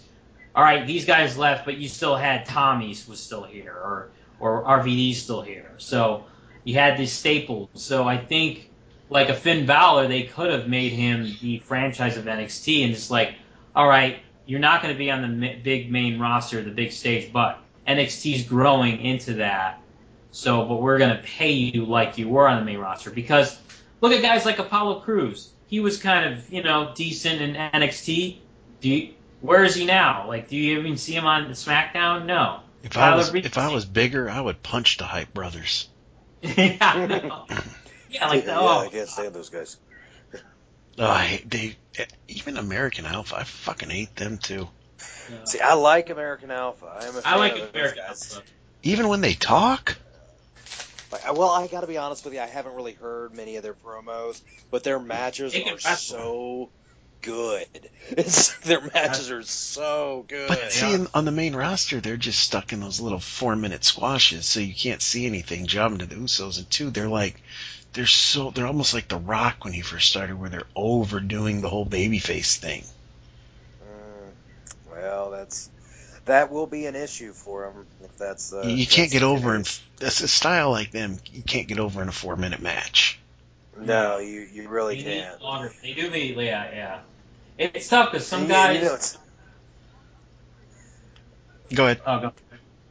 all right, these guys left, but you still had Tommy's was still here, or RVD's still here. So you had these staples. So I think, like a Finn Balor, they could have made him the franchise of NXT, and just like, all right, you're not going to be on the big main roster, the big stage, but NXT's growing into that. So, but we're going to pay you like you were on the main roster, because look at guys like Apollo Crews. He was kind of, you know, decent in NXT. Where is he now? Like, do you even see him on SmackDown? No. If I was bigger, I would punch the Hype Brothers. Yeah, I know. Yeah, like, I can't stand those guys. Even American Alpha, I fucking hate them too. See, I like American Alpha. I like American Alpha. Even when they talk? Well, I gotta be honest with you, I haven't really heard many of their promos, but their matches are so good. Their matches are so good. But see, on the main roster, they're just stuck in those little 4-minute squashes, so you can't see anything jobbing to the Usos. And two, they're almost like The Rock when he first started, where they're overdoing the whole babyface thing. Well, that will be an issue for them if that's. You can't get over in that's a style like them. You can't get over in a 4-minute match. No, you really can't. They do need, yeah. It's tough because some guys. Go ahead. Oh, go.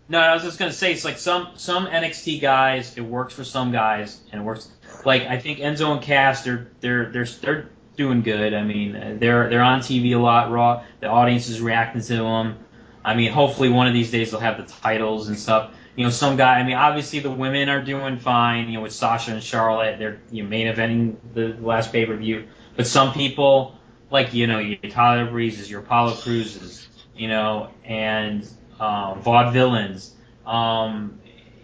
No, I was just gonna say it's like some NXT guys. It works for some guys, and it works. Like I think Enzo and Cass, they're doing good. I mean, they're on TV a lot. Raw, the audience is reacting to them. I mean, hopefully one of these days they'll have the titles and stuff. You know, some guy. I mean, obviously the women are doing fine. You know, with Sasha and Charlotte, they're main eventing the last pay per view. But some people, like your Tyler Breezes, your Apollo Cruzes, and vaudevillains.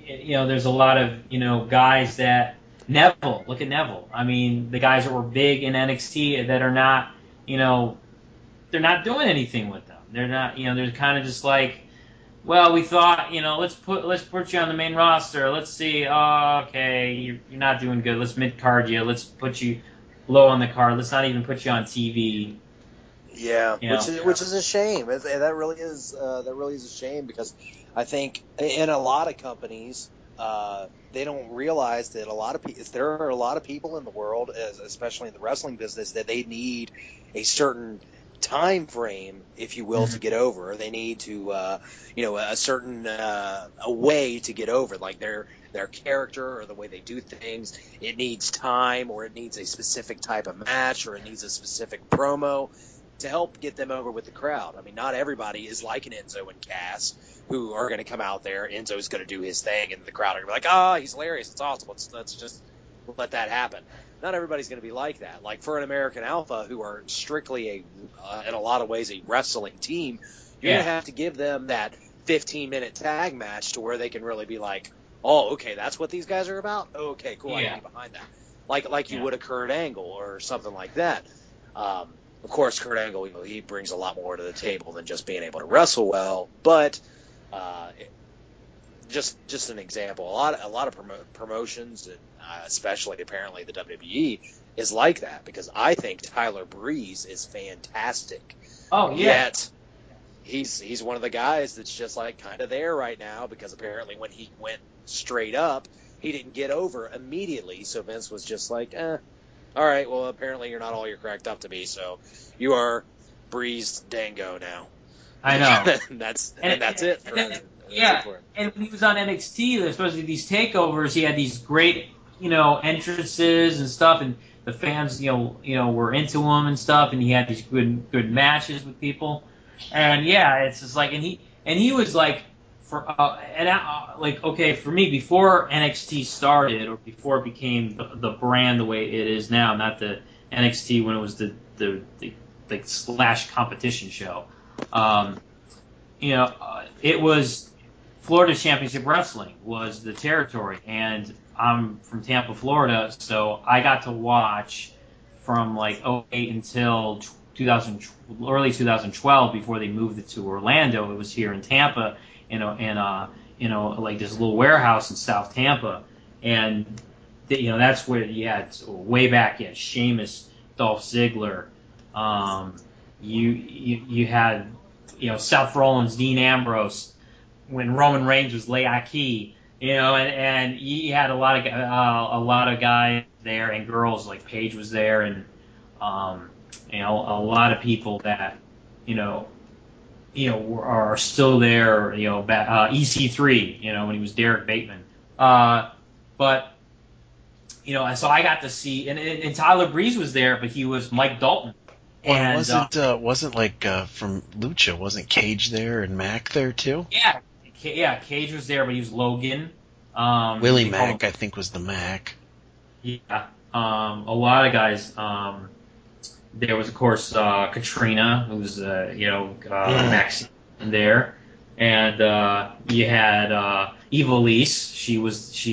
There's a lot of guys that. Neville, look at Neville. I mean, the guys that were big in NXT that are not, they're not doing anything with them. They're not, they're kind of just like, well, we thought, let's put you on the main roster. Let's see, okay, you're not doing good. Let's mid-card you. Let's put you low on the card. Let's not even put you on TV. Yeah, which is a shame. That really is a shame because I think in a lot of companies. They don't realize that there are a lot of people in the world, especially in the wrestling business, that they need a certain time frame, if you will, to get over. They need to, a certain a way to get over, like their character or the way they do things. It needs time, or it needs a specific type of match, or it needs a specific promo to help get them over with the crowd. I mean, not everybody is like an Enzo and Cass, who are going to come out there. Enzo's going to do his thing, and the crowd are going to be like, oh, he's hilarious, it's awesome, let's just let that happen. Not everybody's going to be like that. Like for an American Alpha, who are strictly, in a lot of ways, a wrestling team, you're going to have to give them that 15-minute tag match to where they can really be like, oh, okay, that's what these guys are about? Okay, cool, I can be behind that. Like you would a Kurt Angle or something like that. Of course, Kurt Angle, he brings a lot more to the table than just being able to wrestle well, but... just an example. A lot of promotions, and especially apparently the WWE, is like that because I think Tyler Breeze is fantastic. Oh yeah. Yet he's one of the guys that's just like kind of there right now because apparently when he went straight up, he didn't get over immediately. So Vince was just like, all right, well apparently you're not all you're cracked up to be. So you are Breeze Dango now. I know. That's it. And when he was on NXT, especially these takeovers, he had these great, entrances and stuff, and the fans, were into him and stuff, and he had these good matches with people, and it's just like, and he was like, for me before NXT started or before it became the brand the way it is now, not the NXT when it was the / competition show. It was Florida Championship Wrestling was the territory, and I'm from Tampa, Florida, so I got to watch from like 08 until 2012 before they moved it to Orlando. It was here in Tampa, like this little warehouse in South Tampa, and that's where you had way back Sheamus, Dolph Ziggler, you had. Seth Rollins, Dean Ambrose, when Roman Reigns was Ley Aki, and he had a lot of guys there and girls like Paige was there, and a lot of people that are still there. EC3, when he was Derek Bateman, but so I got to see, and Tyler Breeze was there, but he was Mike Dalton. Well, and wasn't from Lucha? Wasn't Cage there and Mac there too? Yeah, Cage was there, but he was Logan. Willie Mack, I think, was the Mac. Yeah, a lot of guys. There was, of course, Katrina, who was, Maxine there. And you had Evilise. She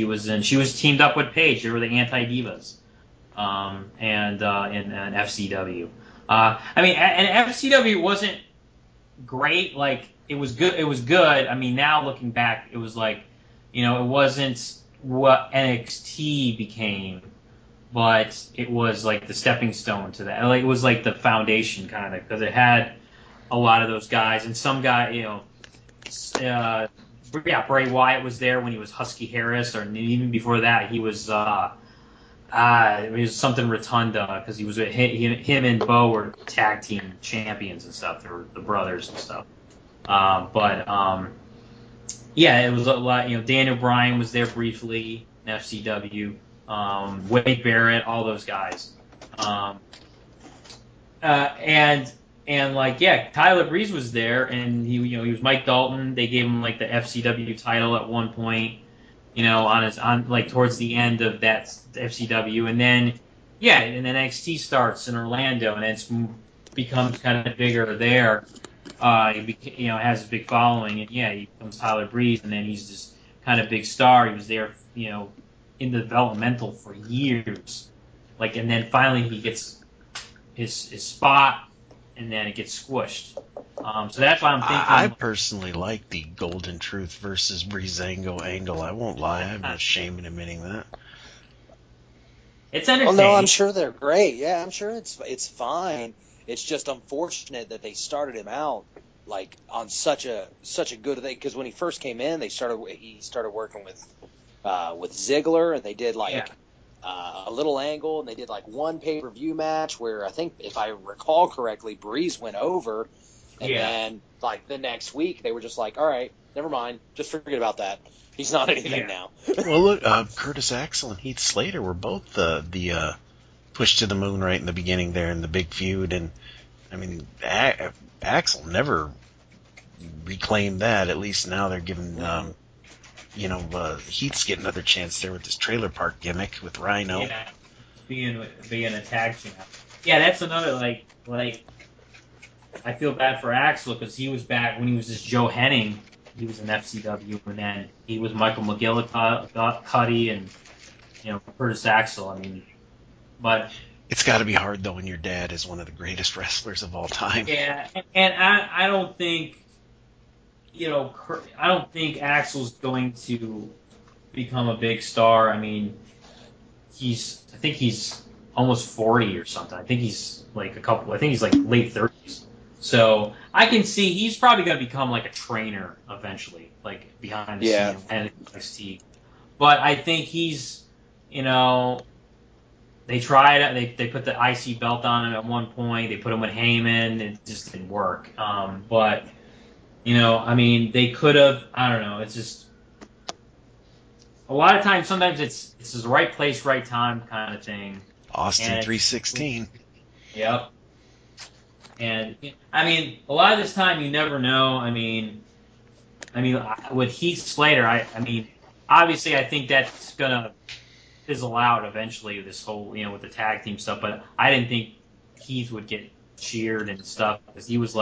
was teamed up with Paige. They were the anti-divas, and FCW. And FCW wasn't great. Like it was good. It was good. I mean, now looking back, it was like, it wasn't what NXT became, but it was like the stepping stone to that. Like it was like the foundation kind of, because it had a lot of those guys and some guy, Bray Wyatt was there when he was Husky Harris, or even before that, he was something Rotunda, because he was him and Bo were tag team champions and stuff. They were the brothers and stuff. It was a lot. Daniel Bryan was there briefly in FCW. Wade Barrett, all those guys, Tyler Breeze was there, and he was Mike Dalton. They gave him like the FCW title at one point, towards the end of that FCW, and then NXT starts in Orlando, and it becomes kind of bigger there. He has a big following, and he becomes Tyler Breeze, and then he's this kind of big star. He was there, in developmental for years, and then finally he gets his spot. And then it gets squished. So that's why I'm thinking. I personally like the Golden Truth versus Breezango angle. I won't lie. I have no shame in admitting that. It's entertaining. Oh, no, I'm sure they're great. Yeah, I'm sure it's fine. It's just unfortunate that they started him out on such a good thing, because when he first came in, he started working with Ziggler, and they did a little angle, and they did one pay-per-view match where I think, if I recall correctly, Breeze went over, and then the next week they were just like, all right, never mind, just forget about that. He's not anything now. Well, look, Curtis Axel and Heath Slater were both the push to the moon right in the beginning there in the big feud, and I mean Axel never reclaimed that. At least now they're giving. Heath's getting another chance there with this trailer park gimmick with Rhino. Yeah, being a tag team. Yeah, that's another, I feel bad for Axel, because he was back when he was just Joe Henning. He was in FCW, and then he was Michael McGillicuddy and, Curtis Axel. I mean, but... It's got to be hard, though, when your dad is one of the greatest wrestlers of all time. Yeah, and I don't think... I don't think Axel's going to become a big star. I mean, I think he's almost 40 or something. I think he's I think he's late 30s. So I can see he's probably going to become a trainer eventually, behind the scenes and NXT. But I think he's, they tried it. They put the IC belt on him at one point. They put him with Heyman. It just didn't work. But. They could have, I don't know, it's just, a lot of times, sometimes it's the right place, right time kind of thing. Austin 3:16. Yep. And, a lot of this time, you never know. With Heath Slater, obviously I think that's going to fizzle out eventually, this whole, with the tag team stuff, but I didn't think Heath would get cheered and stuff, because he was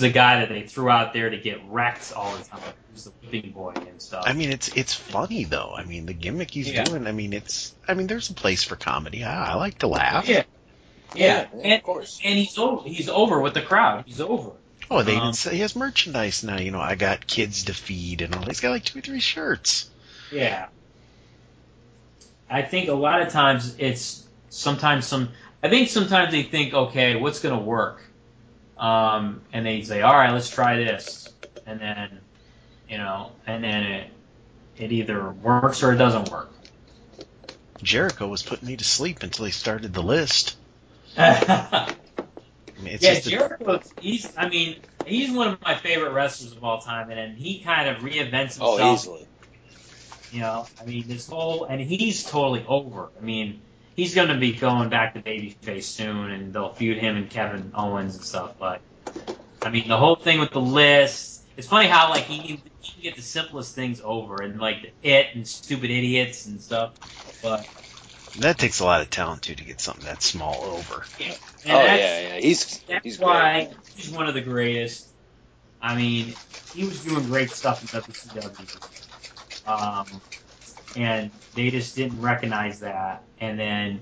the guy that they threw out there to get wrecked all the time. He was the whipping boy and stuff. It's funny, though. The gimmick he's doing, there's a place for comedy. I like to laugh. Yeah, of course. And he's over with the crowd. He's over. Oh, they even say he has merchandise now. I got kids to feed and all. He's got 2 or 3 shirts. Yeah. I think a lot of times I think sometimes they think, okay, what's going to work? And they say, all right, let's try this. And then, it either works or it doesn't work. Jericho was putting me to sleep until he started the list. Jericho, he's one of my favorite wrestlers of all time, and then he kind of reinvents himself. Oh, easily. And he's totally over. He's going to be going back to babyface soon, and they'll feud him and Kevin Owens and stuff. But, the whole thing with the list, it's funny how, he can get the simplest things over, and, It and Stupid Idiots and stuff. But, That takes a lot of talent too to get something that small over. Yeah. Oh yeah. He's why great. He's one of the greatest. I mean, he was doing great stuff in WCW, and they just didn't recognize that. And then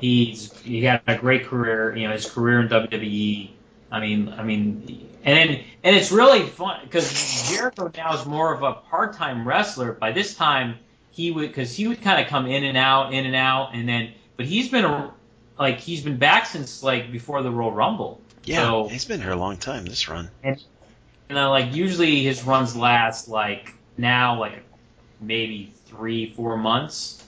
he had a great career. You know, his career in WWE. I mean, and it's really fun because Jericho now is more of a part-time wrestler. By this time, he would kind of come in and out, but he's been back since like before the Royal Rumble. Yeah, so, he's been here a long time this run. And like usually his runs last like now like maybe 3-4 months,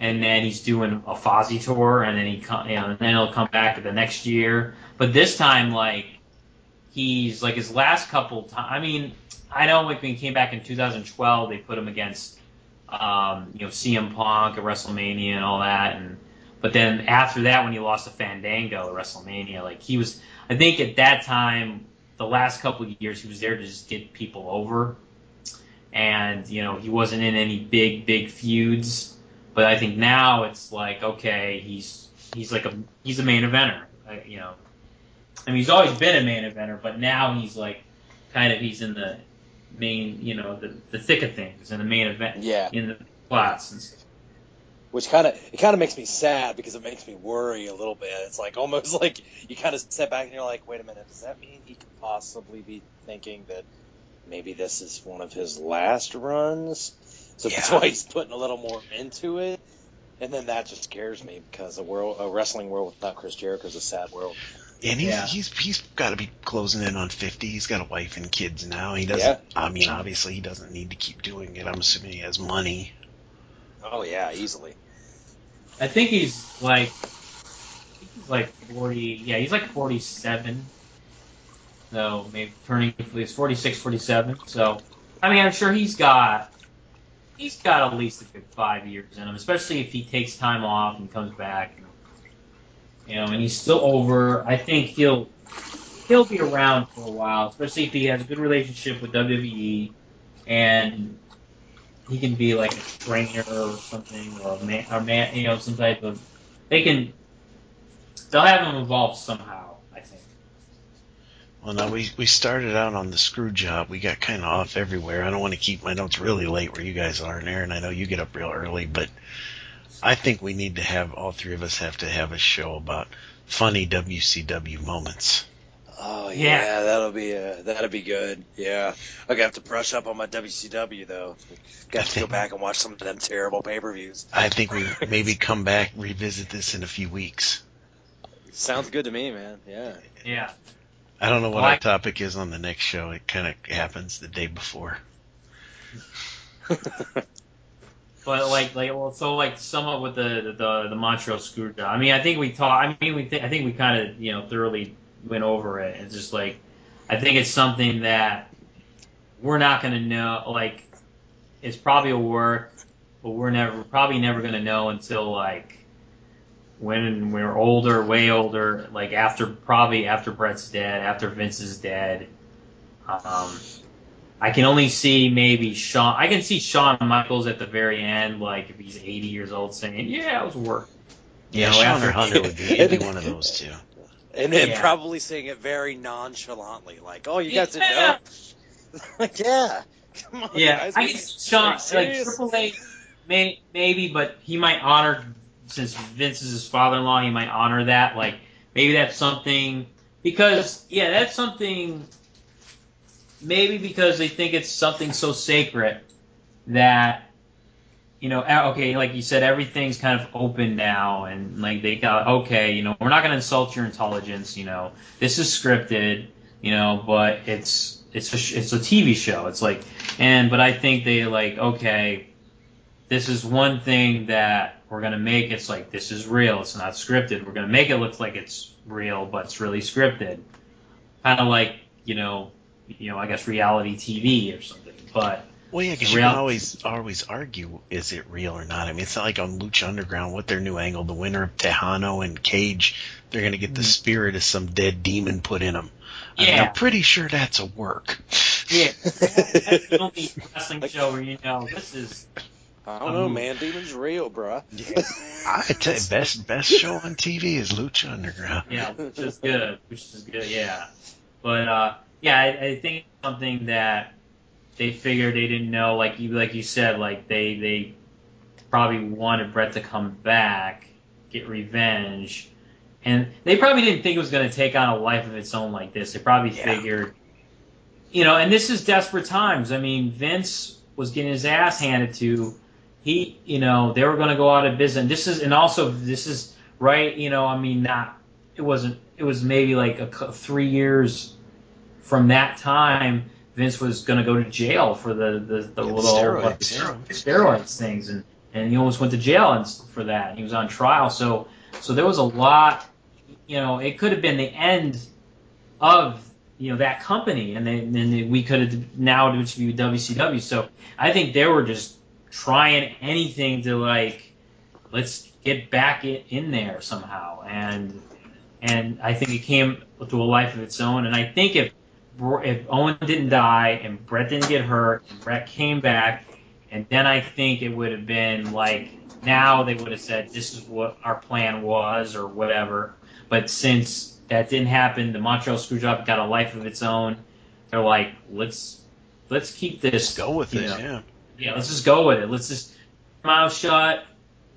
and then he's doing a Fozzy tour, and then and then he'll come back the next year. But this time, like, he's, like, his last couple times. I mean, I know when he came back in 2012, they put him against, CM Punk at WrestleMania and all that. But then after that, when he lost to Fandango at WrestleMania, like, he was, I think at that time, the last couple of years, he was there to just get people over. And, you know, he wasn't in any big feuds. But I think now it's like, okay, he's a main eventer, you know. I mean, he's always been a main eventer, but now he's like, he's in the main, you know, the thick of things in the main event, yeah, in the plots and stuff. Which kind of makes me sad because it makes me worry a little bit. It's like almost like you kind of step back and you're like, wait a minute, does that mean he could possibly be thinking that maybe this is one of his last runs? So yeah. That's why he's putting a little more into it. And then that just scares me because a wrestling world without Chris Jericho is a sad world. And he's got to be closing in on 50. He's got a wife and kids now. He doesn't. Yeah. I mean, obviously, he doesn't need to keep doing it. I'm assuming he has money. Oh yeah, easily. I think he's like 40. Yeah, he's like 47. So maybe he's 46, 47. So I mean, I'm sure he's got at least a good 5 years in him, especially if he takes time off and comes back. You know, and he's still over. I think he'll be around for a while, especially if he has a good relationship with WWE, and he can be like a trainer or something, or a man, you know, some type of. They'll have him involved somehow, I think. Well, now we started out on the screw job. We got kind of off everywhere. I don't want to keep my notes really late where you guys are in there, and I know you get up real early, but. I think we need to have all three of us have to have a show about funny WCW moments. Oh yeah, that'll be good. Yeah, I'm gonna have to brush up on my WCW though. Got to go back and watch some of them terrible pay-per-views. I think we maybe come back revisit this in a few weeks. Sounds good to me, man. Yeah. I don't know what our topic is on the next show. It kind of happens the day before. But like sum up with the Montreal Screwjob. I mean, I think we talked. I mean, I think we kind of thoroughly went over it. It's just like, I think it's something that we're not going to know. Like, it's probably a work, but we're probably never going to know until like when we're older, way older. Like after Bret's dead, after Vince is dead. I can only see maybe Shawn. I can see Shawn Michaels at the very end, like if he's 80 years old, saying, "Yeah, it was work." Yeah, Shawn or Hunter would be one of those two. And then probably saying it very nonchalantly, like, "Oh, you guys didn't know." Like, yeah, come on, guys. I guess Shawn, like Triple H, maybe, but he might honor, since Vince is his father-in-law, he might honor that. Like, maybe that's something because that's something. Maybe because they think it's something so sacred that, like you said, everything's kind of open now. And, like, they got, we're not going to insult your intelligence, This is scripted, but it's a TV show. It's like, but I think they, like, okay, this is one thing that we're going to make. It's like, this is real. It's not scripted. We're going to make it look like it's real, but it's really scripted. Kind of like, I guess reality TV or something, but... Well, yeah, because you can always argue, is it real or not? I mean, it's not like on Lucha Underground, what their new angle, the winner of Tejano and Cage, they're going to get the spirit of some dead demon put in them. Yeah. I mean, I'm pretty sure that's a work. Yeah. That's the only wrestling show where this is... I don't know, man. Demon's real, bro. Yeah. I tell you, best show on TV is Lucha Underground. Yeah, which is good. Yeah, but I think something that they figured they didn't know, like you said, like they probably wanted Bret to come back, get revenge, and they probably didn't think it was going to take on a life of its own like this. They probably figured, and this is desperate times. I mean, Vince was getting his ass handed to. He, they were going to go out of business. This is right. It was maybe like 3 years from that time. Vince was going to go to jail for the steroids things, and he almost went to jail for that. He was on trial, so there was a lot. It could have been the end of that company, and then we could have now interviewed WCW. So I think they were just trying anything to let's get back in there somehow, and I think it came to a life of its own. And I think if Owen didn't die and Bret didn't get hurt and Bret came back, and then I think it would have been now they would have said this is what our plan was or whatever. But since that didn't happen, the Montreal Screwjob got a life of its own. They're like, let's keep this. Go with it, yeah. Yeah, let's just go with it. Let's just mouth shut.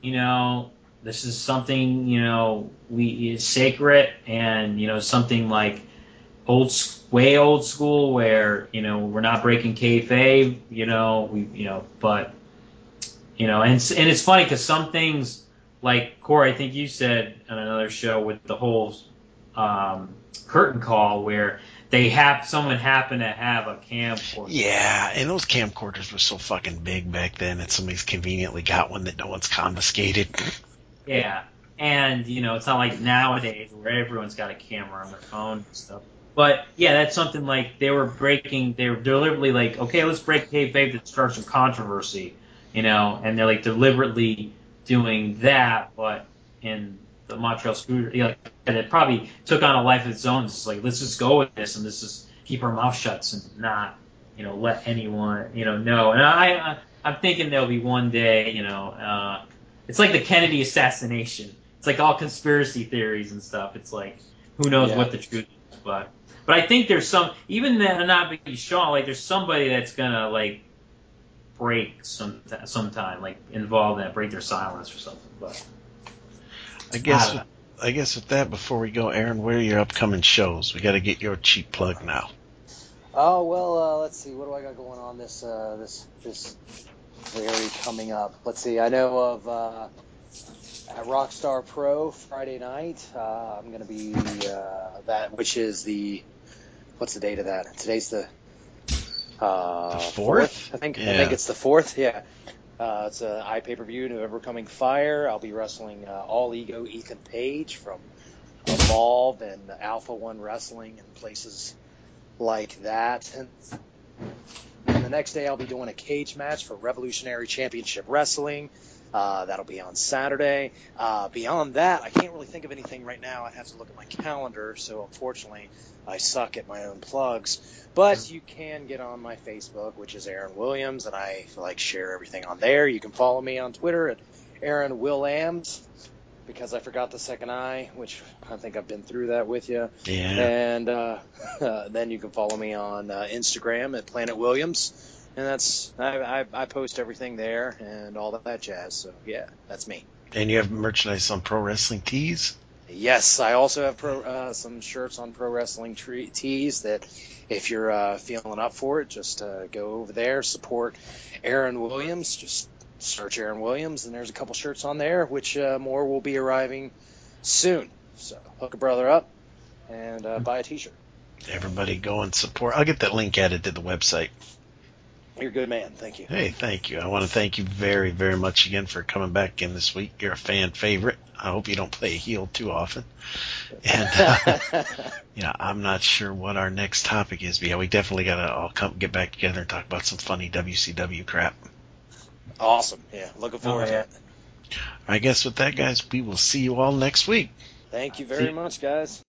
This is something is sacred, and something like old school where we're not breaking kayfabe. And it's funny because some things like Corey, I think you said on another show with the whole curtain call where. They happened to have a camcorder. Yeah, and those camcorders were so fucking big back then that somebody's conveniently got one that no one's confiscated. Yeah, and it's not like nowadays where everyone's got a camera on their phone and stuff. But yeah, that's something like they were deliberately like, okay, let's break kayfabe to start some controversy, and they're like deliberately doing that, but in the Montreal Screwjob, and it probably took on a life of its own. It's like, let's just go with this, and let's just keep our mouth shut and not, let anyone, know. And I'm thinking there'll be one day, it's like the Kennedy assassination. It's like all conspiracy theories and stuff. It's like, who knows what the truth is, but I think there's some, even that not being Shawn, there's somebody that's gonna break sometime, involved in that, break their silence or something, but. I guess with that, before we go, Aaron, where are your upcoming shows? We got to get your cheap plug now. Oh, well, let's see. What do I got going on this very coming up? Let's see. I know of at Rockstar Pro Friday night. I'm going to be that, which is the – what's the date of that? Today's the 4th, I think. Yeah. I think it's the 4th, yeah. It's an iPay-per-view, New Overcoming Fire. I'll be wrestling All Ego Ethan Page from Evolve and Alpha One Wrestling and places like that. And the next day I'll be doing a cage match for Revolutionary Championship Wrestling. That'll be on Saturday. Beyond that, I can't really think of anything right now. I have to look at my calendar, so unfortunately I suck at my own plugs. But you can get on my Facebook, which is Aaron Williams, and I share everything on there. You can follow me on Twitter at Aaron Williams, because I forgot the second I, which I think I've been through that with you. Yeah. And then you can follow me on Instagram at Planet Williams. And that's I post everything there and all of that jazz. So yeah, that's me. And you have merchandise on Pro Wrestling Tees? Yes, I also have some shirts on Pro Wrestling Tees that, if you're feeling up for it, just go over there, support Aaron Williams. Just search Aaron Williams, and there's a couple shirts on there, which more will be arriving soon. So hook a brother up and buy a T-shirt. Everybody go and support. I'll get that link added to the website. You're a good man. Thank you. Hey, thank you. I want to thank you very, very much again for coming back in this week. You're a fan favorite. I hope you don't play a heel too often. And, I'm not sure what our next topic is, but yeah, we definitely got to all get back together and talk about some funny WCW crap. Awesome. Yeah, looking forward to it. I guess with that, guys, we will see you all next week. Thank you very much, guys.